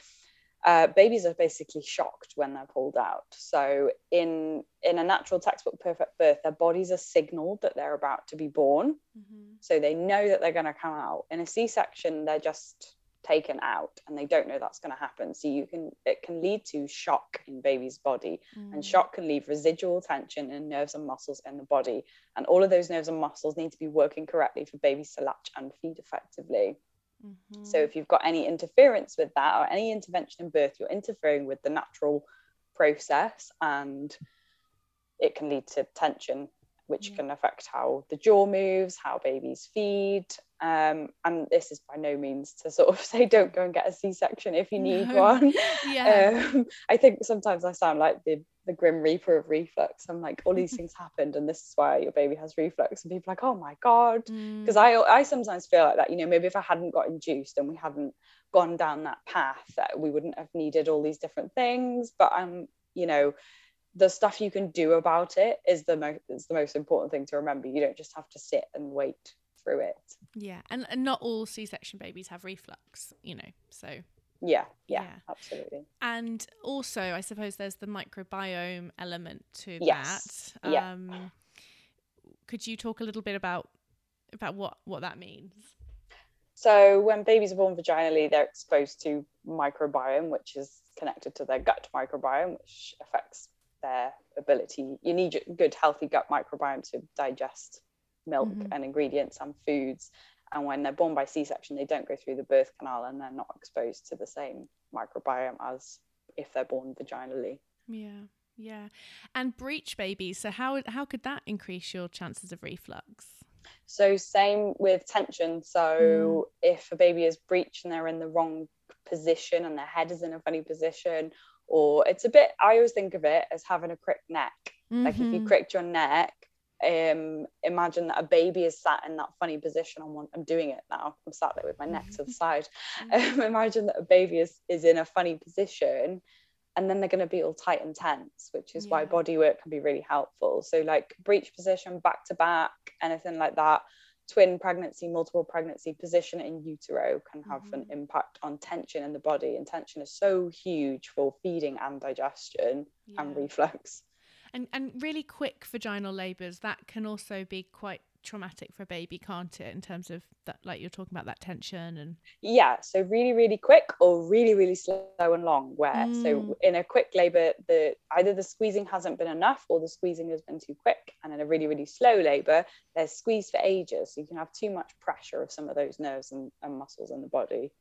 uh, babies are basically shocked when they're pulled out. So in in a natural textbook perfect birth, their bodies are signaled that they're about to be born. Mm-hmm. So they know that they're going to come out. In a C-section, they're just taken out and they don't know that's going to happen. So you can it can lead to shock in baby's body, mm. and shock can leave residual tension in nerves and muscles in the body, and all of those nerves and muscles need to be working correctly for babies to latch and feed effectively. Mm-hmm. So if you've got any interference with that or any intervention in birth, you're interfering with the natural process, and it can lead to tension, which yeah. can affect how the jaw moves, how babies feed. Um, and this is by no means to sort of say don't go and get a C-section if you need no. one. Yeah. Um, I think sometimes I sound like the, the grim reaper of reflux. I'm like, all these things happened and this is why your baby has reflux. And people are like, oh my God. Because mm. I, I sometimes feel like that, you know, maybe if I hadn't got induced and we hadn't gone down that path, that we wouldn't have needed all these different things. But, um, you know, the stuff you can do about it is the most is the most important thing to remember. You don't just have to sit and wait through it. Yeah, and, and not all C-section babies have reflux, you know, so Yeah, yeah, yeah, absolutely. And also, I suppose there's the microbiome element to yes. that. Yeah. Um, could you talk a little bit about about what, what that means? So when babies are born vaginally, they're exposed to microbiome, which is connected to their gut microbiome, which affects their ability. You need a good, healthy gut microbiome to digest milk mm-hmm. and ingredients and foods. And when they're born by C-section, they don't go through the birth canal, and they're not exposed to the same microbiome as if they're born vaginally. Yeah, yeah. And breech babies, so how how could that increase your chances of reflux? So same with tension. So mm. if a baby is breech and they're in the wrong position and their head is in a funny position, or it's a bit, I always think of it as having a cricked neck. Mm-hmm. Like if you cricked your neck, um imagine that a baby is sat in that funny position. I'm, one, I'm doing it now. I'm sat there with my neck to the side. Um, imagine that a baby is, is in a funny position, and then they're going to be all tight and tense, which is yeah. why body work can be really helpful. So like breech position, back to back, anything like that, twin pregnancy, multiple pregnancy, position in utero can have mm-hmm. an impact on tension in the body. And tension is so huge for feeding and digestion yeah. and reflux. And and really quick vaginal labours, that can also be quite traumatic for a baby, can't it? In terms of that, like you're talking about, that tension and yeah. So really, really quick or really, really slow and long. Where mm. so in a quick labour, the either the squeezing hasn't been enough or the squeezing has been too quick. And in a really, really slow labour, they're squeezed for ages. So you can have too much pressure of some of those nerves and, and muscles in the body.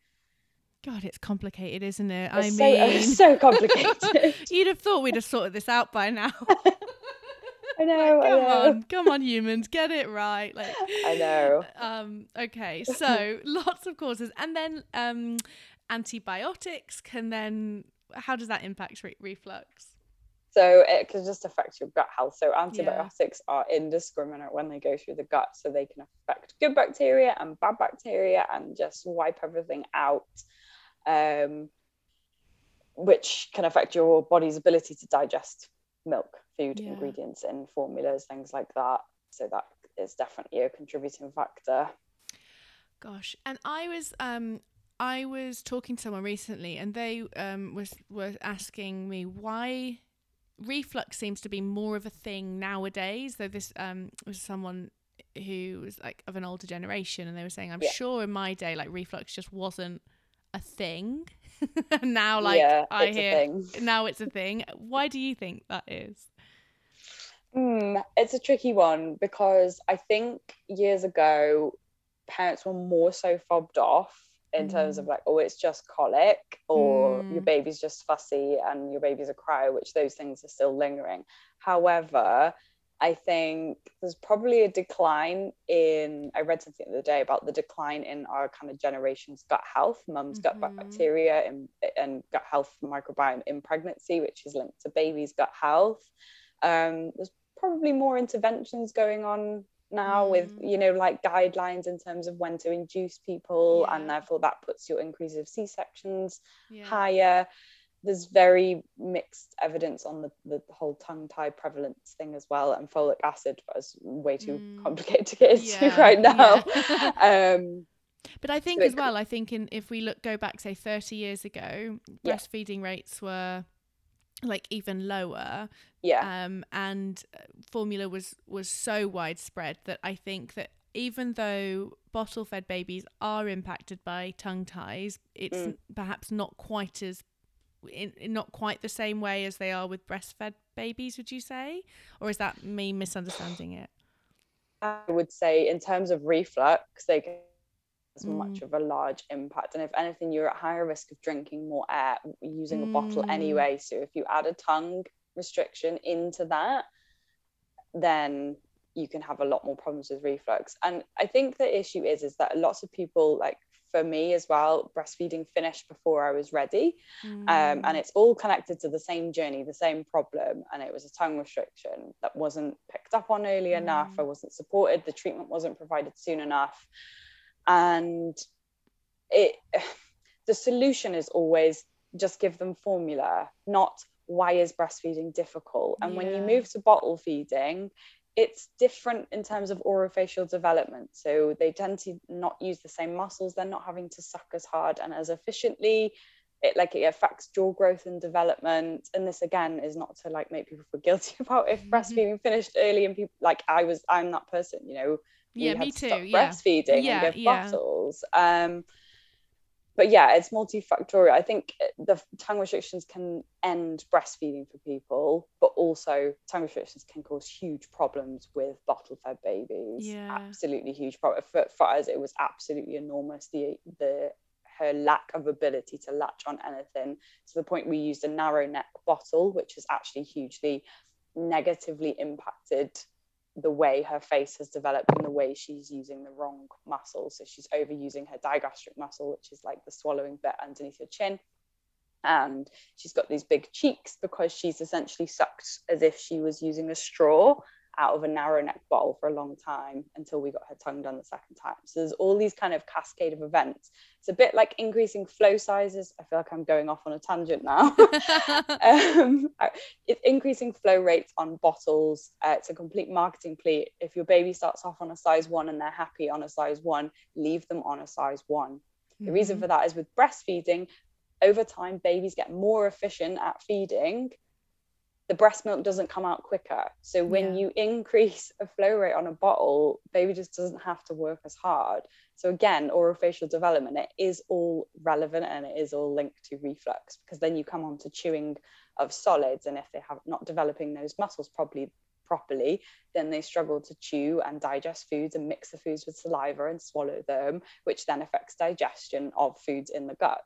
God, it's complicated, isn't it? It's I so, mean, it's so complicated. You'd have thought we'd have sorted this out by now. I know. Like, come I know. on, come on, humans, get it right. Like, I know. Um, okay, so lots of causes, and then um, antibiotics can then. How does that impact re- reflux? So it can just affect your gut health. So antibiotics yeah. are indiscriminate when they go through the gut, so they can affect good bacteria and bad bacteria and just wipe everything out. Um, which can affect your body's ability to digest milk, food, yeah. ingredients in formulas, things like that. So that is definitely a contributing factor. Gosh, and I was um, I was talking to someone recently, and they um, was were asking me why reflux seems to be more of a thing nowadays. Though this um, was someone who was like of an older generation, and they were saying, "I'm yeah. sure in my day, like reflux just wasn't a thing." Now like yeah, I hear now it's a thing. Why do you think that is? Mm, it's a tricky one, because I think years ago parents were more so fobbed off in mm. terms of like, oh, it's just colic, or mm. your baby's just fussy and your baby's a cryo, which those things are still lingering. However, I think there's probably a decline in, I read something the other day about the decline in our kind of generation's gut health, mum's mm-hmm. gut bacteria and, and gut health microbiome in pregnancy, which is linked to baby's gut health. Um, there's probably more interventions going on now mm. with, you know, like guidelines in terms of when to induce people, yeah. and therefore that puts your increase of C-sections yeah. higher. There's very mixed evidence on the, the whole tongue-tie prevalence thing as well, and folic acid was way too mm. complicated to get into yeah, right now. Yeah. um, but I think so as well, I think in, if we look go back, say, thirty years ago, yeah. breastfeeding rates were like even lower. Yeah. Um, and formula was, was so widespread that I think that even though bottle-fed babies are impacted by tongue-ties, it's mm. perhaps not quite as In, in not quite the same way as they are with breastfed babies, would you say? Or is that me misunderstanding it? I would say in terms of reflux, they can have as mm. much of a large impact. And if anything, you're at higher risk of drinking more air using mm. a bottle anyway. So if you add a tongue restriction into that, then you can have a lot more problems with reflux. And I think the issue is, is that lots of people, like, for me as well, breastfeeding finished before I was ready. Mm. Um, and it's all connected to the same journey, the same problem. And it was a tongue restriction that wasn't picked up on early mm. enough. I wasn't supported. The treatment wasn't provided soon enough. And it, the solution is always just give them formula, not why is breastfeeding difficult? And yeah. when you move to bottle feeding, it's different in terms of orofacial development. So they tend to not use the same muscles. They're not having to suck as hard and as efficiently. it like it affects jaw growth and development. And this again is not to like make people feel guilty about if mm-hmm. breastfeeding finished early and people like I was I'm that person, you know, yeah, me too. Stop yeah. breastfeeding yeah, and give yeah. bottles. Um, but yeah, it's multifactorial. I think the tongue restrictions can end breastfeeding for people, but also tongue restrictions can cause huge problems with bottle-fed babies. Yeah. Absolutely huge problem. For, for us, it was absolutely enormous, the the her lack of ability to latch on anything, to the point we used a narrow neck bottle, which has actually hugely negatively impacted the way her face has developed and the way she's using the wrong muscle. So she's overusing her digastric muscle, which is like the swallowing bit underneath her chin. And she's got these big cheeks because she's essentially sucked as if she was using a straw out of a narrow neck bottle for a long time until we got her tongue done the second time. So there's all these kind of cascade of events. It's a bit like increasing flow sizes. I feel like I'm going off on a tangent now. um, it's increasing flow rates on bottles. Uh, it's a complete marketing plea. If your baby starts off on a size one and they're happy on a size one, leave them on a size one. Mm-hmm. The reason for that is with breastfeeding, over time, babies get more efficient at feeding. The breast milk doesn't come out quicker. So when yeah. you increase a flow rate on a bottle, baby just doesn't have to work as hard. So again, orofacial development, it is all relevant and it is all linked to reflux, because then you come on to chewing of solids. And if they have not developing those muscles properly, properly, then they struggle to chew and digest foods and mix the foods with saliva and swallow them, which then affects digestion of foods in the gut.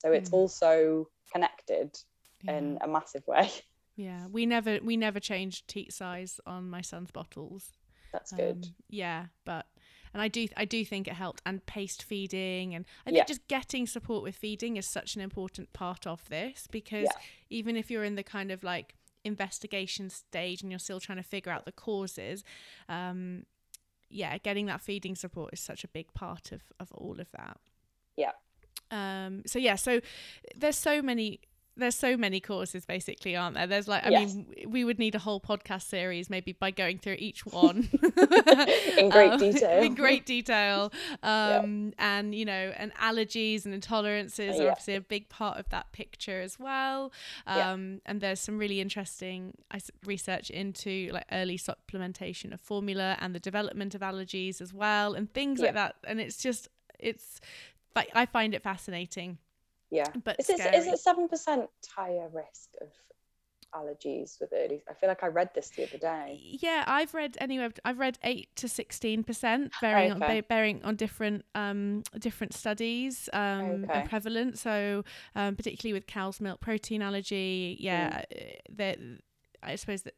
So it's mm. also connected yeah. in a massive way. Yeah, we never we never changed teat size on my son's bottles. That's good. Um, yeah, but and I do I do think it helped, and paste feeding, and I think yeah. just getting support with feeding is such an important part of this, because yeah. even if you're in the kind of like investigation stage and you're still trying to figure out the causes, um, yeah, getting that feeding support is such a big part of of all of that. Yeah. Um. So yeah. So there's so many. There's so many causes, basically, aren't there? There's like, I yes. mean, we would need a whole podcast series, maybe, by going through each one in great um, detail. In great detail, um, yeah. and you know, and allergies and intolerances are yeah. obviously a big part of that picture as well. Um, yeah. And there's some really interesting research into like early supplementation of formula and the development of allergies as well, and things yeah. like that. And it's just, it's, like, I find it fascinating. Yeah, but is it, is it seven percent higher risk of allergies with early? I feel like I read this the other day. Yeah, I've read anyway. I've read eight to sixteen percent, bearing okay. on bearing on different um different studies um okay. and prevalence. So um, particularly with cow's milk protein allergy, yeah, mm. that I suppose that.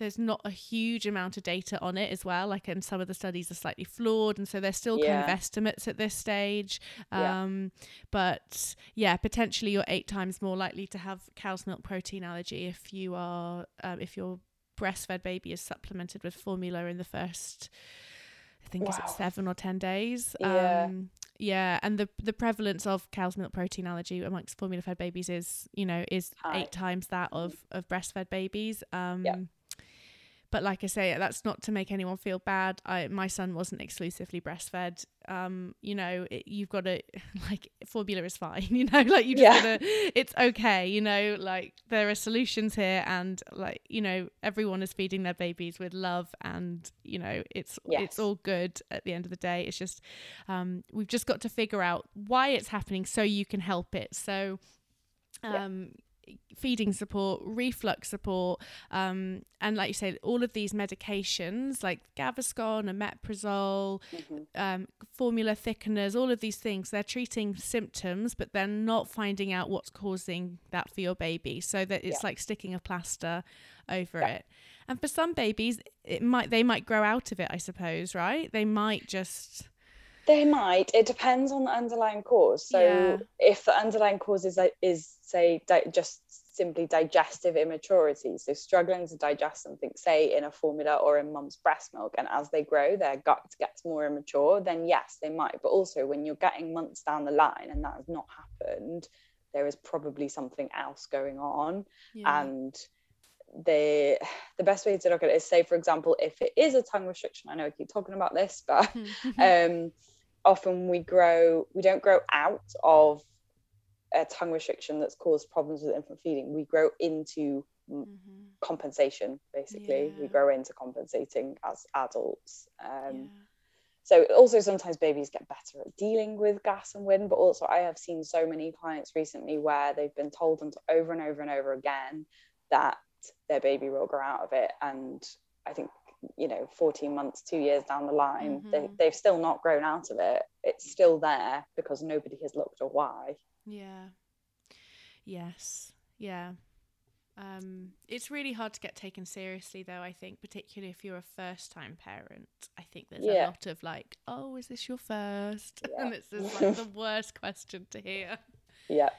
There's not a huge amount of data on it as well, like, and some of the studies are slightly flawed, and so they're still yeah. kind of estimates at this stage. Um, yeah. But yeah, potentially you're eight times more likely to have cow's milk protein allergy if you are um, if your breastfed baby is supplemented with formula in the first, I think wow. is it seven or ten days. Yeah. Um, yeah, and the the prevalence of cow's milk protein allergy amongst formula fed babies is, you know, is Hi. eight times that of of breastfed babies. Um, yeah. But like I say, that's not to make anyone feel bad. I, my son wasn't exclusively breastfed. Um, you know, it, you've got to, like, formula is fine, you know, like, you just yeah. gotta, it's okay, you know, like, there are solutions here, and like, you know, everyone is feeding their babies with love, and, you know, it's, yes. it's all good at the end of the day. It's just, um, we've just got to figure out why it's happening so you can help it. So, um, yeah. feeding support, reflux support, um, and like you say, all of these medications like Gaviscon, Omeprazole, mm-hmm. um, formula thickeners, all of these things, they're treating symptoms, but they're not finding out what's causing that for your baby. So that it's yeah. like sticking a plaster over yeah. it. And for some babies, it might they might grow out of it, I suppose, right? They might just... They might. It depends on the underlying cause. So yeah. if the underlying cause is, is say, di- just simply digestive immaturity, so struggling to digest something, say, in a formula or in mum's breast milk, and as they grow, their gut gets more immature, then yes, they might. But also, when you're getting months down the line and that has not happened, there is probably something else going on. Yeah. And... the the best way to look at it is, say, for example, if it is a tongue restriction, I know I keep talking about this, but um often we grow we don't grow out of a tongue restriction that's caused problems with infant feeding, we grow into mm-hmm. compensation, basically. Yeah. We grow into compensating as adults. Um, yeah. So also sometimes babies get better at dealing with gas and wind, but also I have seen so many clients recently where they've been told them to over and over and over again that their baby will grow out of it. And I think, you know, fourteen months, two years down the line, mm-hmm. they, they've still not grown out of it. It's still there because nobody has looked at why. Yeah. Yes. Yeah. Um, it's really hard to get taken seriously though, I think, particularly if you're a first time parent. I think there's yeah. a lot of like, oh, is this your first? Yeah. And it's just like the worst question to hear. Yeah.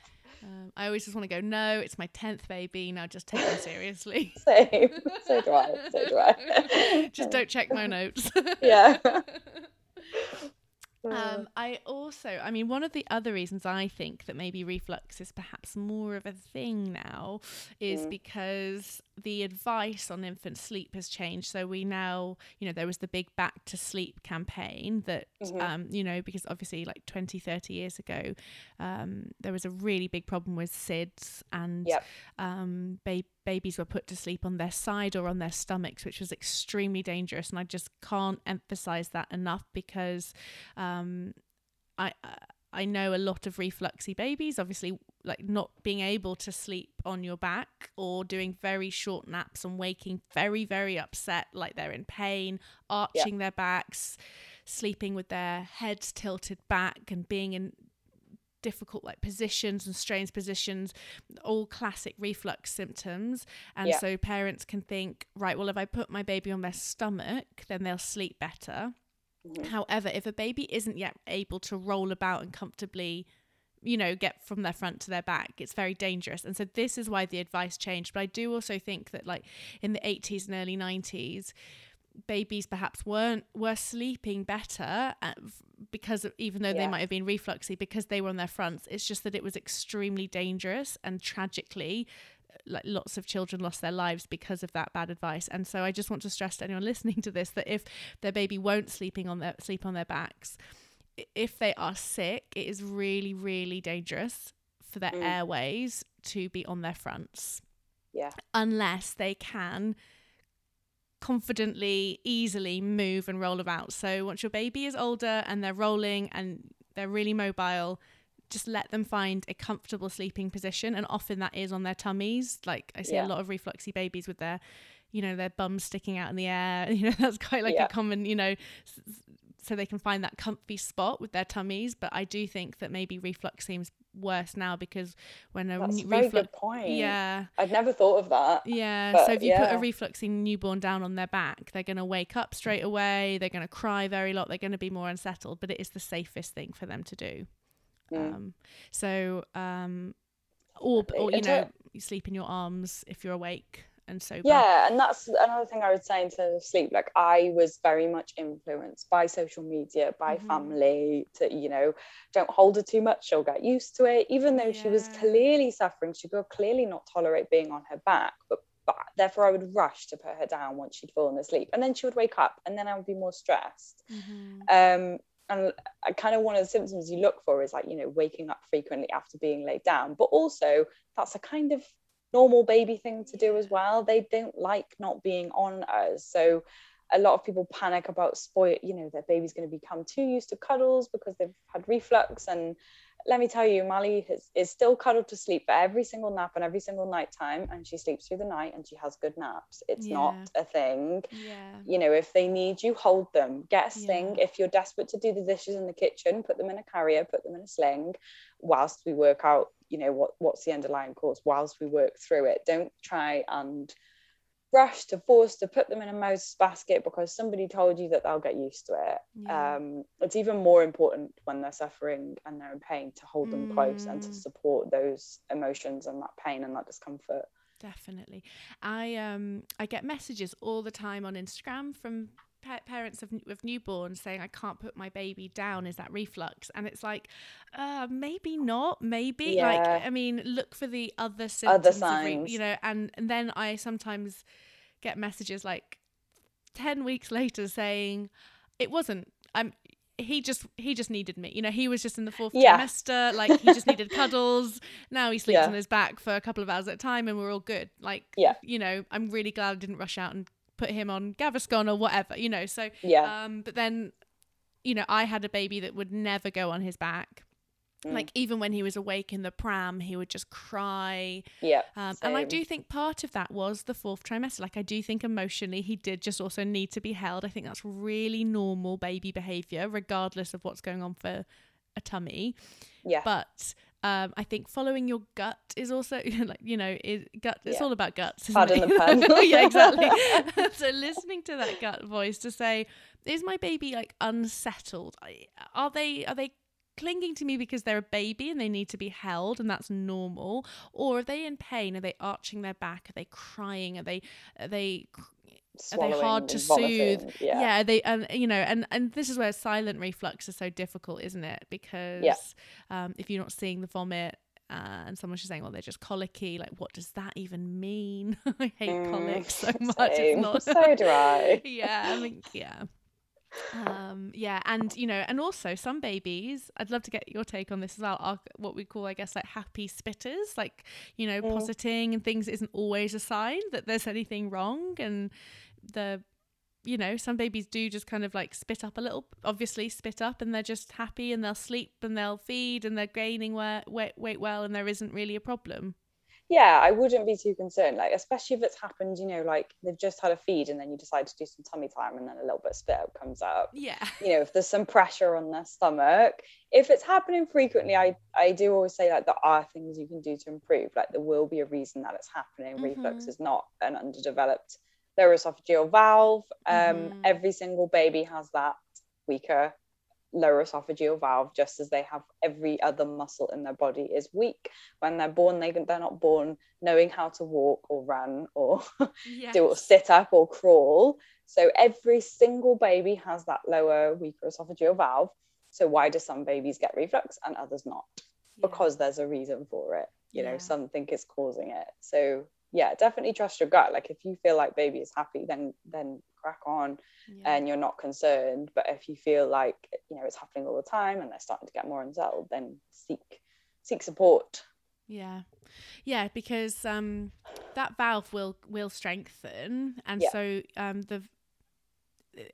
Um, I always just want to go, no, it's my tenth baby, now just take me seriously. Same. So do I. So do I. Just don't check my notes. Yeah. Um, I also, I mean, one of the other reasons I think that maybe reflux is perhaps more of a thing now is mm. because the advice on infant sleep has changed. So we now, you know, there was the big back to sleep campaign that, mm-hmm. um, you know, because obviously like twenty, thirty years ago, um, there was a really big problem with S I D S and yep. um, ba- babies were put to sleep on their side or on their stomachs, which was extremely dangerous. And I just can't emphasize that enough because um, I, uh, I know a lot of refluxy babies, obviously, like not being able to sleep on your back or doing very short naps and waking very, very upset, like they're in pain, arching yeah. their backs, sleeping with their heads tilted back and being in difficult like positions and strange positions, all classic reflux symptoms. And yeah. so parents can think, right, well, if I put my baby on their stomach, then they'll sleep better. Mm-hmm. However, if a baby isn't yet able to roll about and comfortably, you know, get from their front to their back, it's very dangerous. And so this is why the advice changed. But I do also think that like in the eighties and early nineties, babies perhaps weren't were sleeping better because of, even though yeah. they might have been refluxy, because they were on their fronts. It's just that it was extremely dangerous, and tragically like lots of children lost their lives because of that bad advice. And so I just want to stress to anyone listening to this that if their baby won't sleeping on their sleep on their backs, if they are sick, it is really, really dangerous for their mm. airways to be on their fronts. Yeah. Unless they can confidently, easily move and roll about. So once your baby is older and they're rolling and they're really mobile, just let them find a comfortable sleeping position. And often that is on their tummies. Like I see yeah. a lot of refluxy babies with their, you know, their bums sticking out in the air. You know, that's quite like yeah. a common, you know, so they can find that comfy spot with their tummies. But I do think that maybe reflux seems worse now because when a that's reflux, a good point. Yeah, I'd never thought of that. Yeah, but so if you yeah. put a refluxing newborn down on their back, they're going to wake up straight away. They're going to cry very lot. They're going to be more unsettled. But it is the safest thing for them to do. Mm. Um, so, um, or, or you know, you sleep in your arms if you're awake and sober. Yeah, and that's another thing I would say in terms of sleep. Like I was very much influenced by social media, by mm-hmm. family. To you know, don't hold her too much; she'll get used to it. Even though yeah. she was clearly suffering, she could clearly not tolerate being on her back. But, but therefore, I would rush to put her down once she'd fallen asleep, and then she would wake up, and then I would be more stressed. Mm-hmm. Um. And kind of one of the symptoms you look for is like, you know, waking up frequently after being laid down. But also that's a kind of normal baby thing to do as well. They don't like not being on us. So a lot of people panic about spoil, you know, their baby's going to become too used to cuddles because they've had reflux. And let me tell you, Mally has, is still cuddled to sleep for every single nap and every single night time, and she sleeps through the night and she has good naps. It's yeah. not a thing. Yeah. You know, if they need you, hold them. Get a sling. Yeah. If you're desperate to do the dishes in the kitchen, put them in a carrier, put them in a sling, whilst we work out, you know, what what's the underlying cause, whilst we work through it. Don't try and rush to force to put them in a mouse basket because somebody told you that they'll get used to it. Yeah. Um, it's even more important when they're suffering and they're in pain to hold mm. them close and to support those emotions and that pain and that discomfort. Definitely. I um I get messages all the time on Instagram from pa- parents of, of newborns saying, I can't put my baby down, is that reflux? And it's like, uh maybe not, maybe yeah. like I mean, look for the other symptoms, other signs. Re- you know and, and then I sometimes get messages like ten weeks later saying it wasn't I'm he just he just needed me. You know, he was just in the fourth yeah. trimester. Like, he just needed cuddles. Now he sleeps yeah. on his back for a couple of hours at a time and we're all good. Like, yeah. you know, I'm really glad I didn't rush out and put him on Gaviscon or whatever, you know. So, yeah. um, but then, you know, I had a baby that would never go on his back. Mm. Like, even when he was awake in the pram, he would just cry. Yeah. Um, and I do think part of that was the fourth trimester. Like, I do think emotionally he did just also need to be held. I think that's really normal baby behavior, regardless of what's going on for a tummy. Yeah. But um, I think following your gut is also, like, you know, it, gut. It's yeah. all about guts. Pardon the pun. Yeah, exactly. So listening to that gut voice to say, is my baby like unsettled? Are they? Are they? clinging to me because they're a baby and they need to be held, and that's normal? Or are they in pain? Are they arching their back? Are they crying? Are they are they Swallowing, are they hard to vomiting. soothe? Yeah, yeah they and um, you know, and and this is where silent reflux is so difficult, isn't it? Because yeah. um if you're not seeing the vomit, uh, and someone's just saying, well, they're just colicky, like, what does that even mean? I hate mm, colic so much. It's not... so do I. yeah, I mean, yeah. um yeah and you know and also some babies, I'd love to get your take on this as well, are what we call, I guess, like happy spitters, like, you know, mm. positing and things isn't always a sign that there's anything wrong. And the you know some babies do just kind of like spit up a little, obviously spit up, and they're just happy and they'll sleep and they'll feed and they're gaining weight well, and there isn't really a problem. Yeah, I wouldn't be too concerned, like, especially if it's happened, you know, like they've just had a feed and then you decide to do some tummy time and then a little bit of spit out comes up. Yeah. You know, if there's some pressure on their stomach, if it's happening frequently, I, I do always say, like, there are things you can do to improve. Like, there will be a reason that it's happening. Mm-hmm. Reflux is not an underdeveloped lower esophageal valve. Um, mm-hmm. Every single baby has that weaker lower esophageal valve, just as they have every other muscle in their body is weak. When they're born, they can, they're not born knowing how to walk or run or yes. do or sit up or crawl. So every single baby has that lower, weaker esophageal valve. So why do some babies get reflux and others not? Yeah. Because there's a reason for it. You yeah. know, something is causing it. So yeah, definitely trust your gut. Like, if you feel like baby is happy, then then crack on yeah. and you're not concerned. But if you feel like, you know, it's happening all the time and they're starting to get more unsettled, then seek seek support. Yeah. Yeah, because um that valve will will strengthen. And yeah. so um the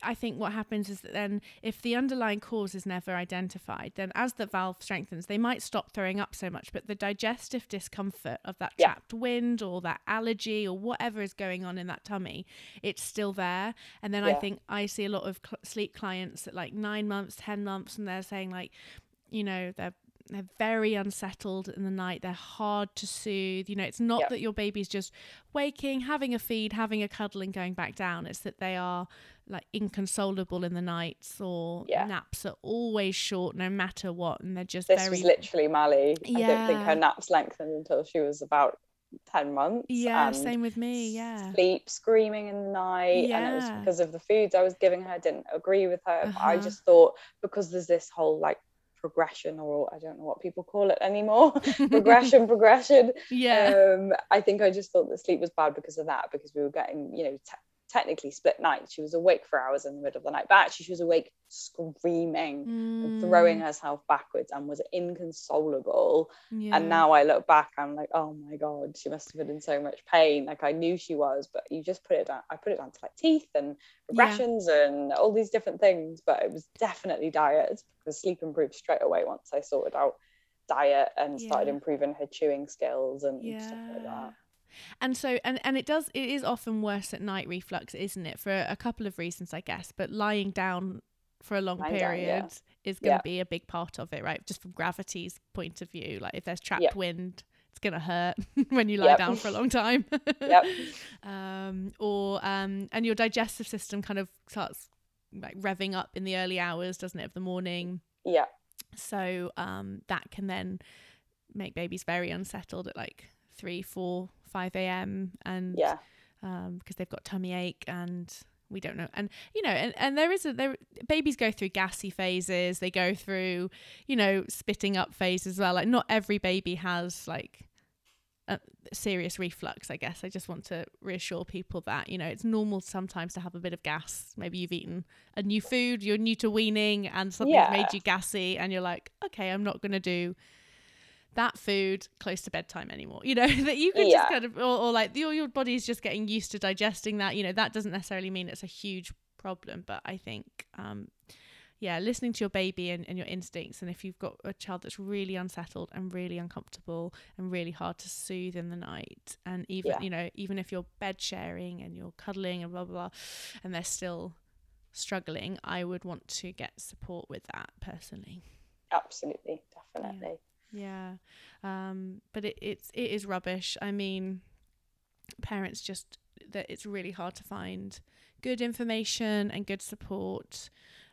I think what happens is that then if the underlying cause is never identified, then as the valve strengthens, they might stop throwing up so much, but the digestive discomfort of that yeah. trapped wind or that allergy or whatever is going on in that tummy, it's still there. And then yeah. I think I see a lot of cl- sleep clients at like nine months, ten months, and they're saying, like, you know, they're they're very unsettled in the night, they're hard to soothe. You know, it's not yeah. that your baby's just waking, having a feed, having a cuddle and going back down. It's that they are, like, inconsolable in the nights, or yeah. naps are always short no matter what, and they're just this very... was literally Mally. Yeah. I don't think her naps lengthened until she was about ten months. Yeah, same with me. Yeah, sleep, screaming in the night. Yeah. And it was because of the foods I was giving her. I didn't agree with her. Uh-huh. I just thought, because there's this whole, like, progression, or I don't know what people call it anymore, progression progression yeah um I think I just thought that sleep was bad because of that, because we were getting, you know, te- technically split nights. She was awake for hours in the middle of the night, but actually she was awake screaming mm. and throwing herself backwards and was inconsolable. Yeah. And now I look back, I'm like, oh my god, she must have been in so much pain. Like, I knew she was, but you just put it down I put it down to, like, teeth and regressions yeah. and all these different things. But it was definitely diet, because sleep improved straight away once I sorted out diet and yeah. started improving her chewing skills and yeah. stuff like that. And so and and it does it is often worse at night, reflux, isn't it, for a couple of reasons, I guess. But lying down for a long lying period down, yeah. is going to yeah. be a big part of it, right? Just from gravity's point of view, like, if there's trapped yep. wind, it's going to hurt when you lie yep. down for a long time. yep. um or um and your digestive system kind of starts, like, revving up in the early hours, doesn't it, of the morning. Yeah. So um that can then make babies very unsettled at, like, three, four, five a.m. and yeah. um because they've got tummy ache and we don't know. And you know and, and there is a there babies go through gassy phases, they go through, you know, spitting up phases as well. Like, not every baby has, like, uh, serious reflux, I guess. I just want to reassure people that, you know, it's normal sometimes to have a bit of gas. Maybe you've eaten a new food, you're new to weaning, and something's yeah. made you gassy, and you're like, okay, I'm not going to do that food close to bedtime anymore, you know, that you can yeah. just kind of, or, or like your, your body's just getting used to digesting that, you know. That doesn't necessarily mean it's a huge problem, but I think um yeah listening to your baby and, and your instincts, and if you've got a child that's really unsettled and really uncomfortable and really hard to soothe in the night, and even yeah. you know, even if you're bed sharing and you're cuddling and blah, blah blah, and they're still struggling, I would want to get support with that personally. Absolutely, definitely. yeah. Yeah, um, but it, it's it is rubbish. I mean, parents just that it's really hard to find good information and good support.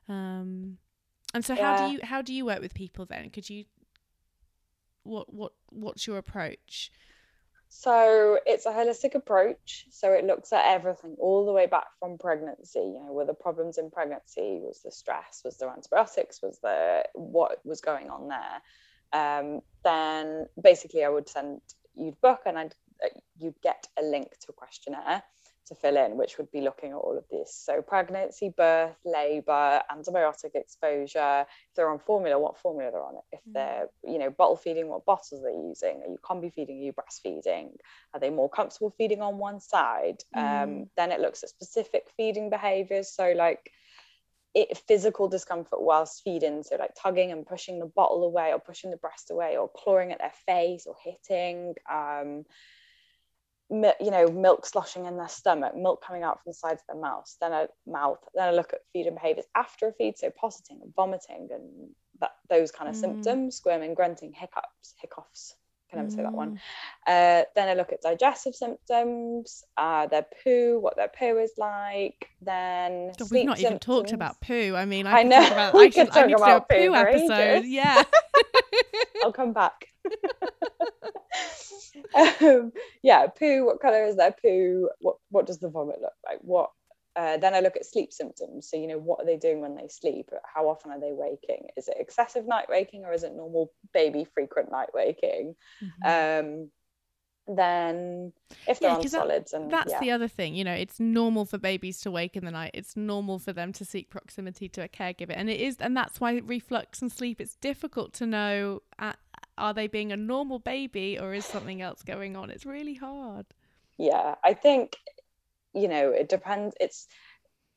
Um, and so, yeah. how do you how do you work with people then? Could you what what what's your approach? So it's a holistic approach. So it looks at everything all the way back from pregnancy. You know, were the problems in pregnancy? Was the stress? Was there antibiotics? Was there what was going on there? Um, then basically I would send, you'd book and I'd, you'd get a link to a questionnaire to fill in, which would be looking at all of this. So pregnancy, birth, labour, antibiotic exposure, if they're on formula, what formula they're on, if they're, you know, bottle feeding, what bottles they're using, are you combi feeding, are you breastfeeding, are they more comfortable feeding on one side? Mm. Um, then it looks at specific feeding behaviours. So like, It, physical discomfort whilst feeding, so like tugging and pushing the bottle away or pushing the breast away or clawing at their face or hitting, um, mi- you know, milk sloshing in their stomach, milk coming out from the sides of their mouth. Then a mouth. Then I look at feeding behaviours after a feed, so positing and vomiting and that, those kind of mm. symptoms, squirming, grunting, hiccups, hiccoughs. I can never say that one. Uh, then I look at digestive symptoms, uh, their poo, what their poo is like. Then God, we've not symptoms. even talked about poo. I mean, I, I know. About, I, should, I need about to do a poo episode. Yeah, I'll come back. um, yeah, poo. What colour is their poo? What What does the vomit look like? What? Uh, then I look at sleep symptoms. So, you know, what are they doing when they sleep? How often are they waking? Is it excessive night waking or is it normal baby frequent night waking? Mm-hmm. Um, then if they're yeah, on solids. That, and That's yeah. the other thing. You know, it's normal for babies to wake in the night. It's normal for them to seek proximity to a caregiver. And it is, and that's why reflux and sleep, it's difficult to know, at, are they being a normal baby or is something else going on? It's really hard. Yeah, I think... you know, it depends. It's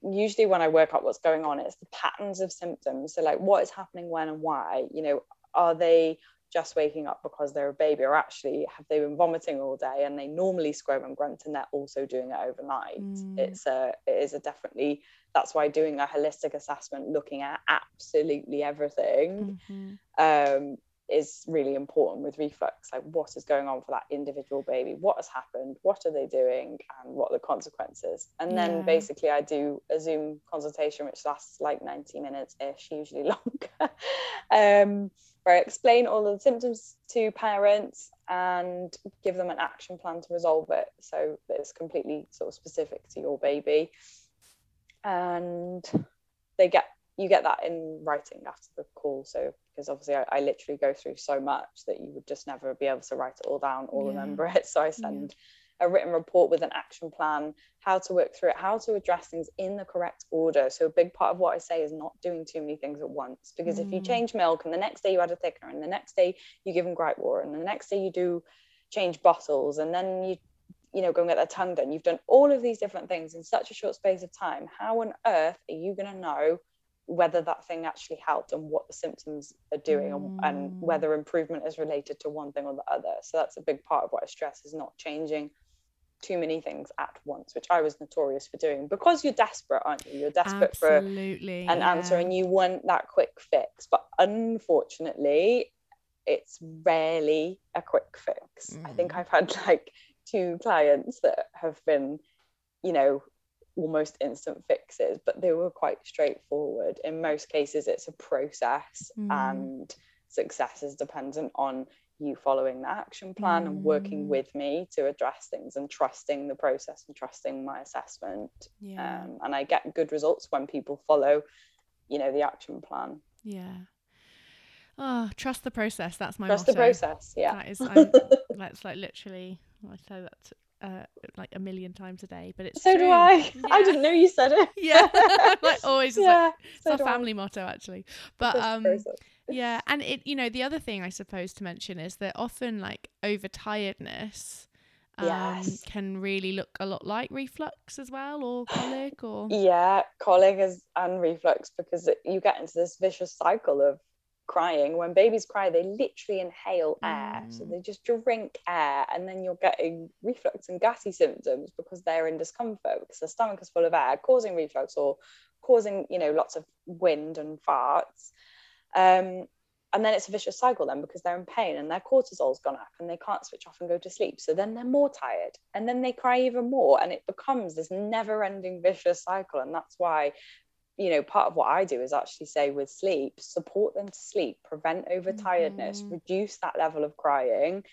usually when I work out what's going on, it's the patterns of symptoms. So like what is happening when and why, you know, are they just waking up because they're a baby, or actually have they been vomiting all day and they normally squirm and grunt and they're also doing it overnight? Mm. It's a, it is a definitely, that's why doing a holistic assessment, looking at absolutely everything, mm-hmm. um, is really important with reflux. Like what is going on for that individual baby, what has happened, what are they doing, and what are the consequences. And then yeah. basically I do a Zoom consultation which lasts like ninety minutes ish, usually longer, um where I explain all of the symptoms to parents and give them an action plan to resolve it, so that it's completely sort of specific to your baby, and they get you get that in writing after the call. So because obviously I, I literally go through so much that you would just never be able to write it all down or yeah. remember it. So I send yeah. a written report with an action plan, how to work through it, how to address things in the correct order. So a big part of what I say is not doing too many things at once, because mm. if you change milk and the next day you add a thickener and the next day you give them grite water and the next day you do change bottles and then you you know, go and get their tongue done, you've done all of these different things in such a short space of time. How on earth are you going to know whether that thing actually helped and what the symptoms are doing mm. and, and whether improvement is related to one thing or the other? So that's a big part of what I stress, is not changing too many things at once, which I was notorious for doing, because you're desperate, aren't you? You're desperate Absolutely, for an yeah. answer and you want that quick fix. But unfortunately, it's rarely a quick fix. Mm. I think I've had like two clients that have been, you know, almost instant fixes, but they were quite straightforward. In most cases it's a process mm. and success is dependent on you following the action plan mm. and working with me to address things and trusting the process and trusting my assessment. yeah. Um, and I get good results when people follow, you know, the action plan. yeah Oh, trust the process. That's my trust motto. The process. Yeah, that is. I, that's like literally. I say that uh, like a million times a day, but it's so true. do I. Yeah. I didn't know you said it. Yeah, like always. Yeah, like, so it's our family I. motto actually. But um, process. yeah, and it. You know, the other thing I suppose to mention is that often like overtiredness. Um, yes. Can really look a lot like reflux as well, or colic, or yeah, colic is and reflux, because it, you get into this vicious cycle of crying. When babies cry, they literally inhale air, mm. so they just drink air, and then you're getting reflux and gassy symptoms because they're in discomfort because the stomach is full of air, causing reflux or causing you know lots of wind and farts. Um, And then it's a vicious cycle then, because they're in pain and their cortisol's gone up and they can't switch off and go to sleep. So then they're more tired and then they cry even more, and it becomes this never ending vicious cycle. And that's why, you know, part of what I do is actually say with sleep, support them to sleep, prevent overtiredness, mm-hmm. reduce that level of crying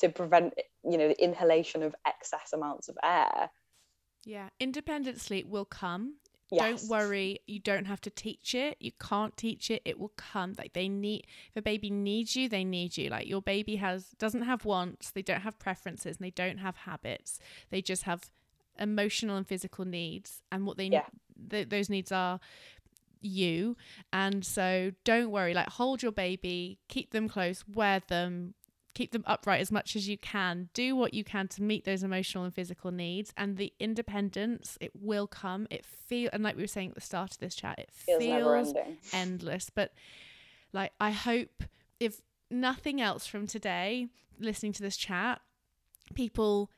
to prevent, you know, the inhalation of excess amounts of air. Yeah. Independent sleep will come. Yes. Don't worry, you don't have to teach it. You can't teach it. It will come. Like they need, if a baby needs you, they need you. Like your baby has doesn't have wants, they don't have preferences, and they don't have habits. They just have emotional and physical needs, and what they yeah. th- those needs are you. And so don't worry. Like hold your baby, keep them close, wear them, keep them upright as much as you can. Do what you can to meet those emotional and physical needs, and the independence, it will come. It feel and like we were saying at the start of this chat, it feels, feels endless. But like I hope, if nothing else from today, listening to this chat, people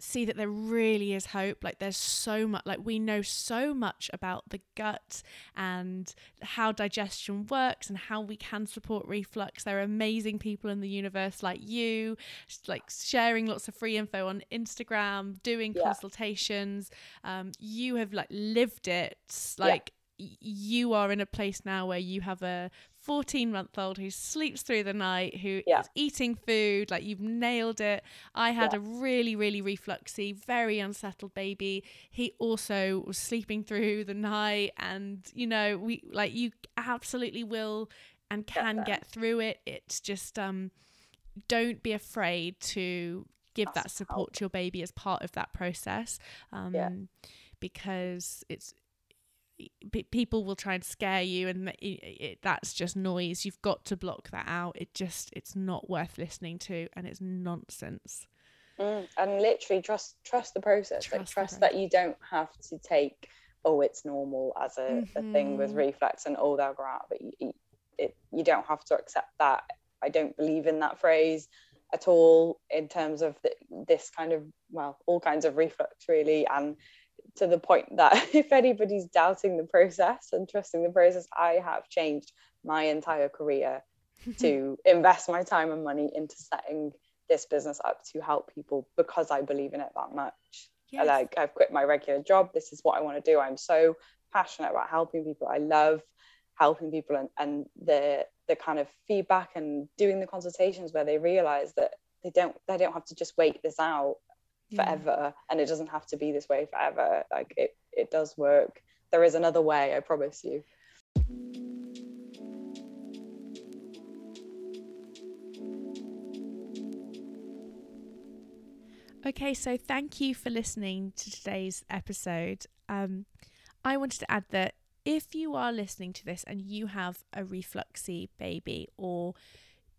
see that there really is hope. Like there's so much, like we know so much about the gut and how digestion works and how we can support reflux. There are amazing people in the universe like you, like sharing lots of free info on Instagram, doing yeah. consultations. Um, you have like lived it. Like yeah. y- you are in a place now where you have a fourteen month old who sleeps through the night, who yeah. is eating food. Like you've nailed it. I had yeah. a really really refluxy, very unsettled baby. He also was sleeping through the night, and you know we like you absolutely will and can yeah. get through it. It's just um don't be afraid to give That's that support help. to your baby as part of that process, um yeah. because it's people will try and scare you, and it, it, that's just noise. You've got to block that out. It just it's not worth listening to, and it's nonsense. Mm, and literally trust trust the process. Trust like trust that you don't have to take oh it's normal as a, mm-hmm. a thing with reflux and oh they'll grow out, but you, it, you don't have to accept that. I don't believe in that phrase at all in terms of the, this kind of well all kinds of reflux really. And to the point that if anybody's doubting the process and trusting the process, I have changed my entire career to invest my time and money into setting this business up to help people, because I believe in it that much. Yes. Like I've quit my regular job. This is what I want to do. I'm so passionate about helping people. I love helping people, and, and the the kind of feedback and doing the consultations where they realize that they don't they don't have to just wait this out forever, and it doesn't have to be this way forever. Like it it does work. There is another way, I promise you. Okay, so thank you for listening to today's episode. um I wanted to add that if you are listening to this and you have a refluxy baby, or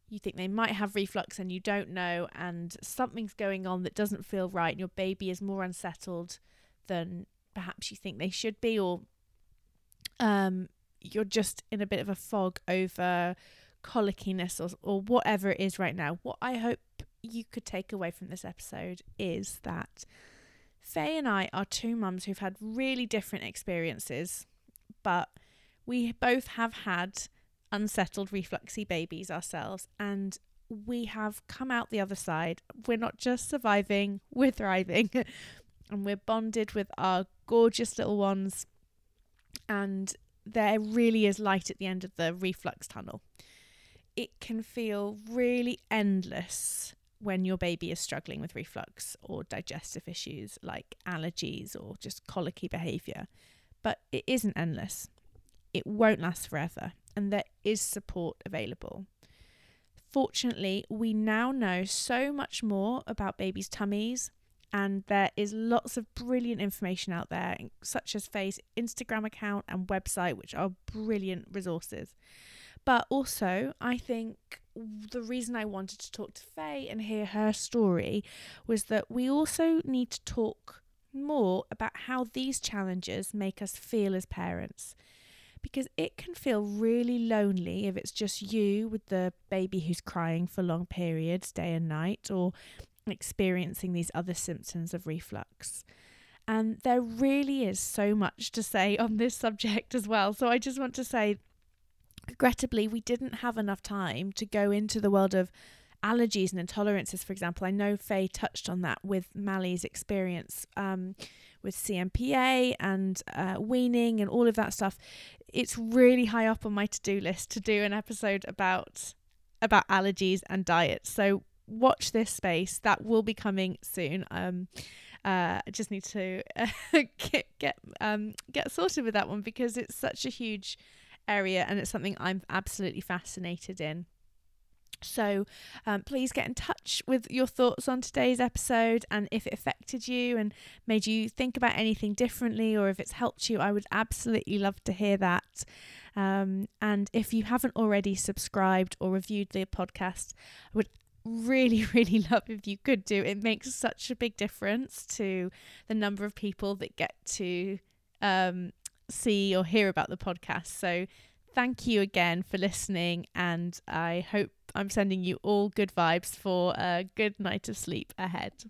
you think they might have reflux and you don't know, and something's going on that doesn't feel right, and your baby is more unsettled than perhaps you think they should be, or um, you're just in a bit of a fog over colickiness or, or whatever it is right now, what I hope you could take away from this episode is that Faye and I are two mums who've had really different experiences, but we both have had unsettled refluxy babies ourselves, and we have come out the other side. We're not just surviving, we're thriving, and we're bonded with our gorgeous little ones, and there really is light at the end of the reflux tunnel. It can feel really endless when your baby is struggling with reflux or digestive issues like allergies or just colicky behaviour, but it isn't endless. It won't last forever. and there is support available. Fortunately, we now know so much more about babies' tummies, and there is lots of brilliant information out there, such as Faye's Instagram account and website, which are brilliant resources. But also, I think the reason I wanted to talk to Faye and hear her story was that we also need to talk more about how these challenges make us feel as parents, because it can feel really lonely if it's just you with the baby who's crying for long periods, day and night, or experiencing these other symptoms of reflux. And there really is so much to say on this subject as well. So I just want to say, regrettably, we didn't have enough time to go into the world of allergies and intolerances, for example. I know Faye touched on that with Mally's experience um, with C M P A and uh, weaning and all of that stuff. It's really high up on my to-do list to do an episode about about allergies and diets. So watch this space. That will be coming soon. Um, uh, I just need to uh, get get um, get sorted with that one, because it's such a huge area and it's something I'm absolutely fascinated in. So um, please get in touch with your thoughts on today's episode, and if it affected you and made you think about anything differently, or if it's helped you, I would absolutely love to hear that. Um, and if you haven't already subscribed or reviewed the podcast, I would really, really love if you could do. It makes such a big difference to the number of people that get to um, see or hear about the podcast. So thank you again for listening, and I hope I'm sending you all good vibes for a good night of sleep ahead.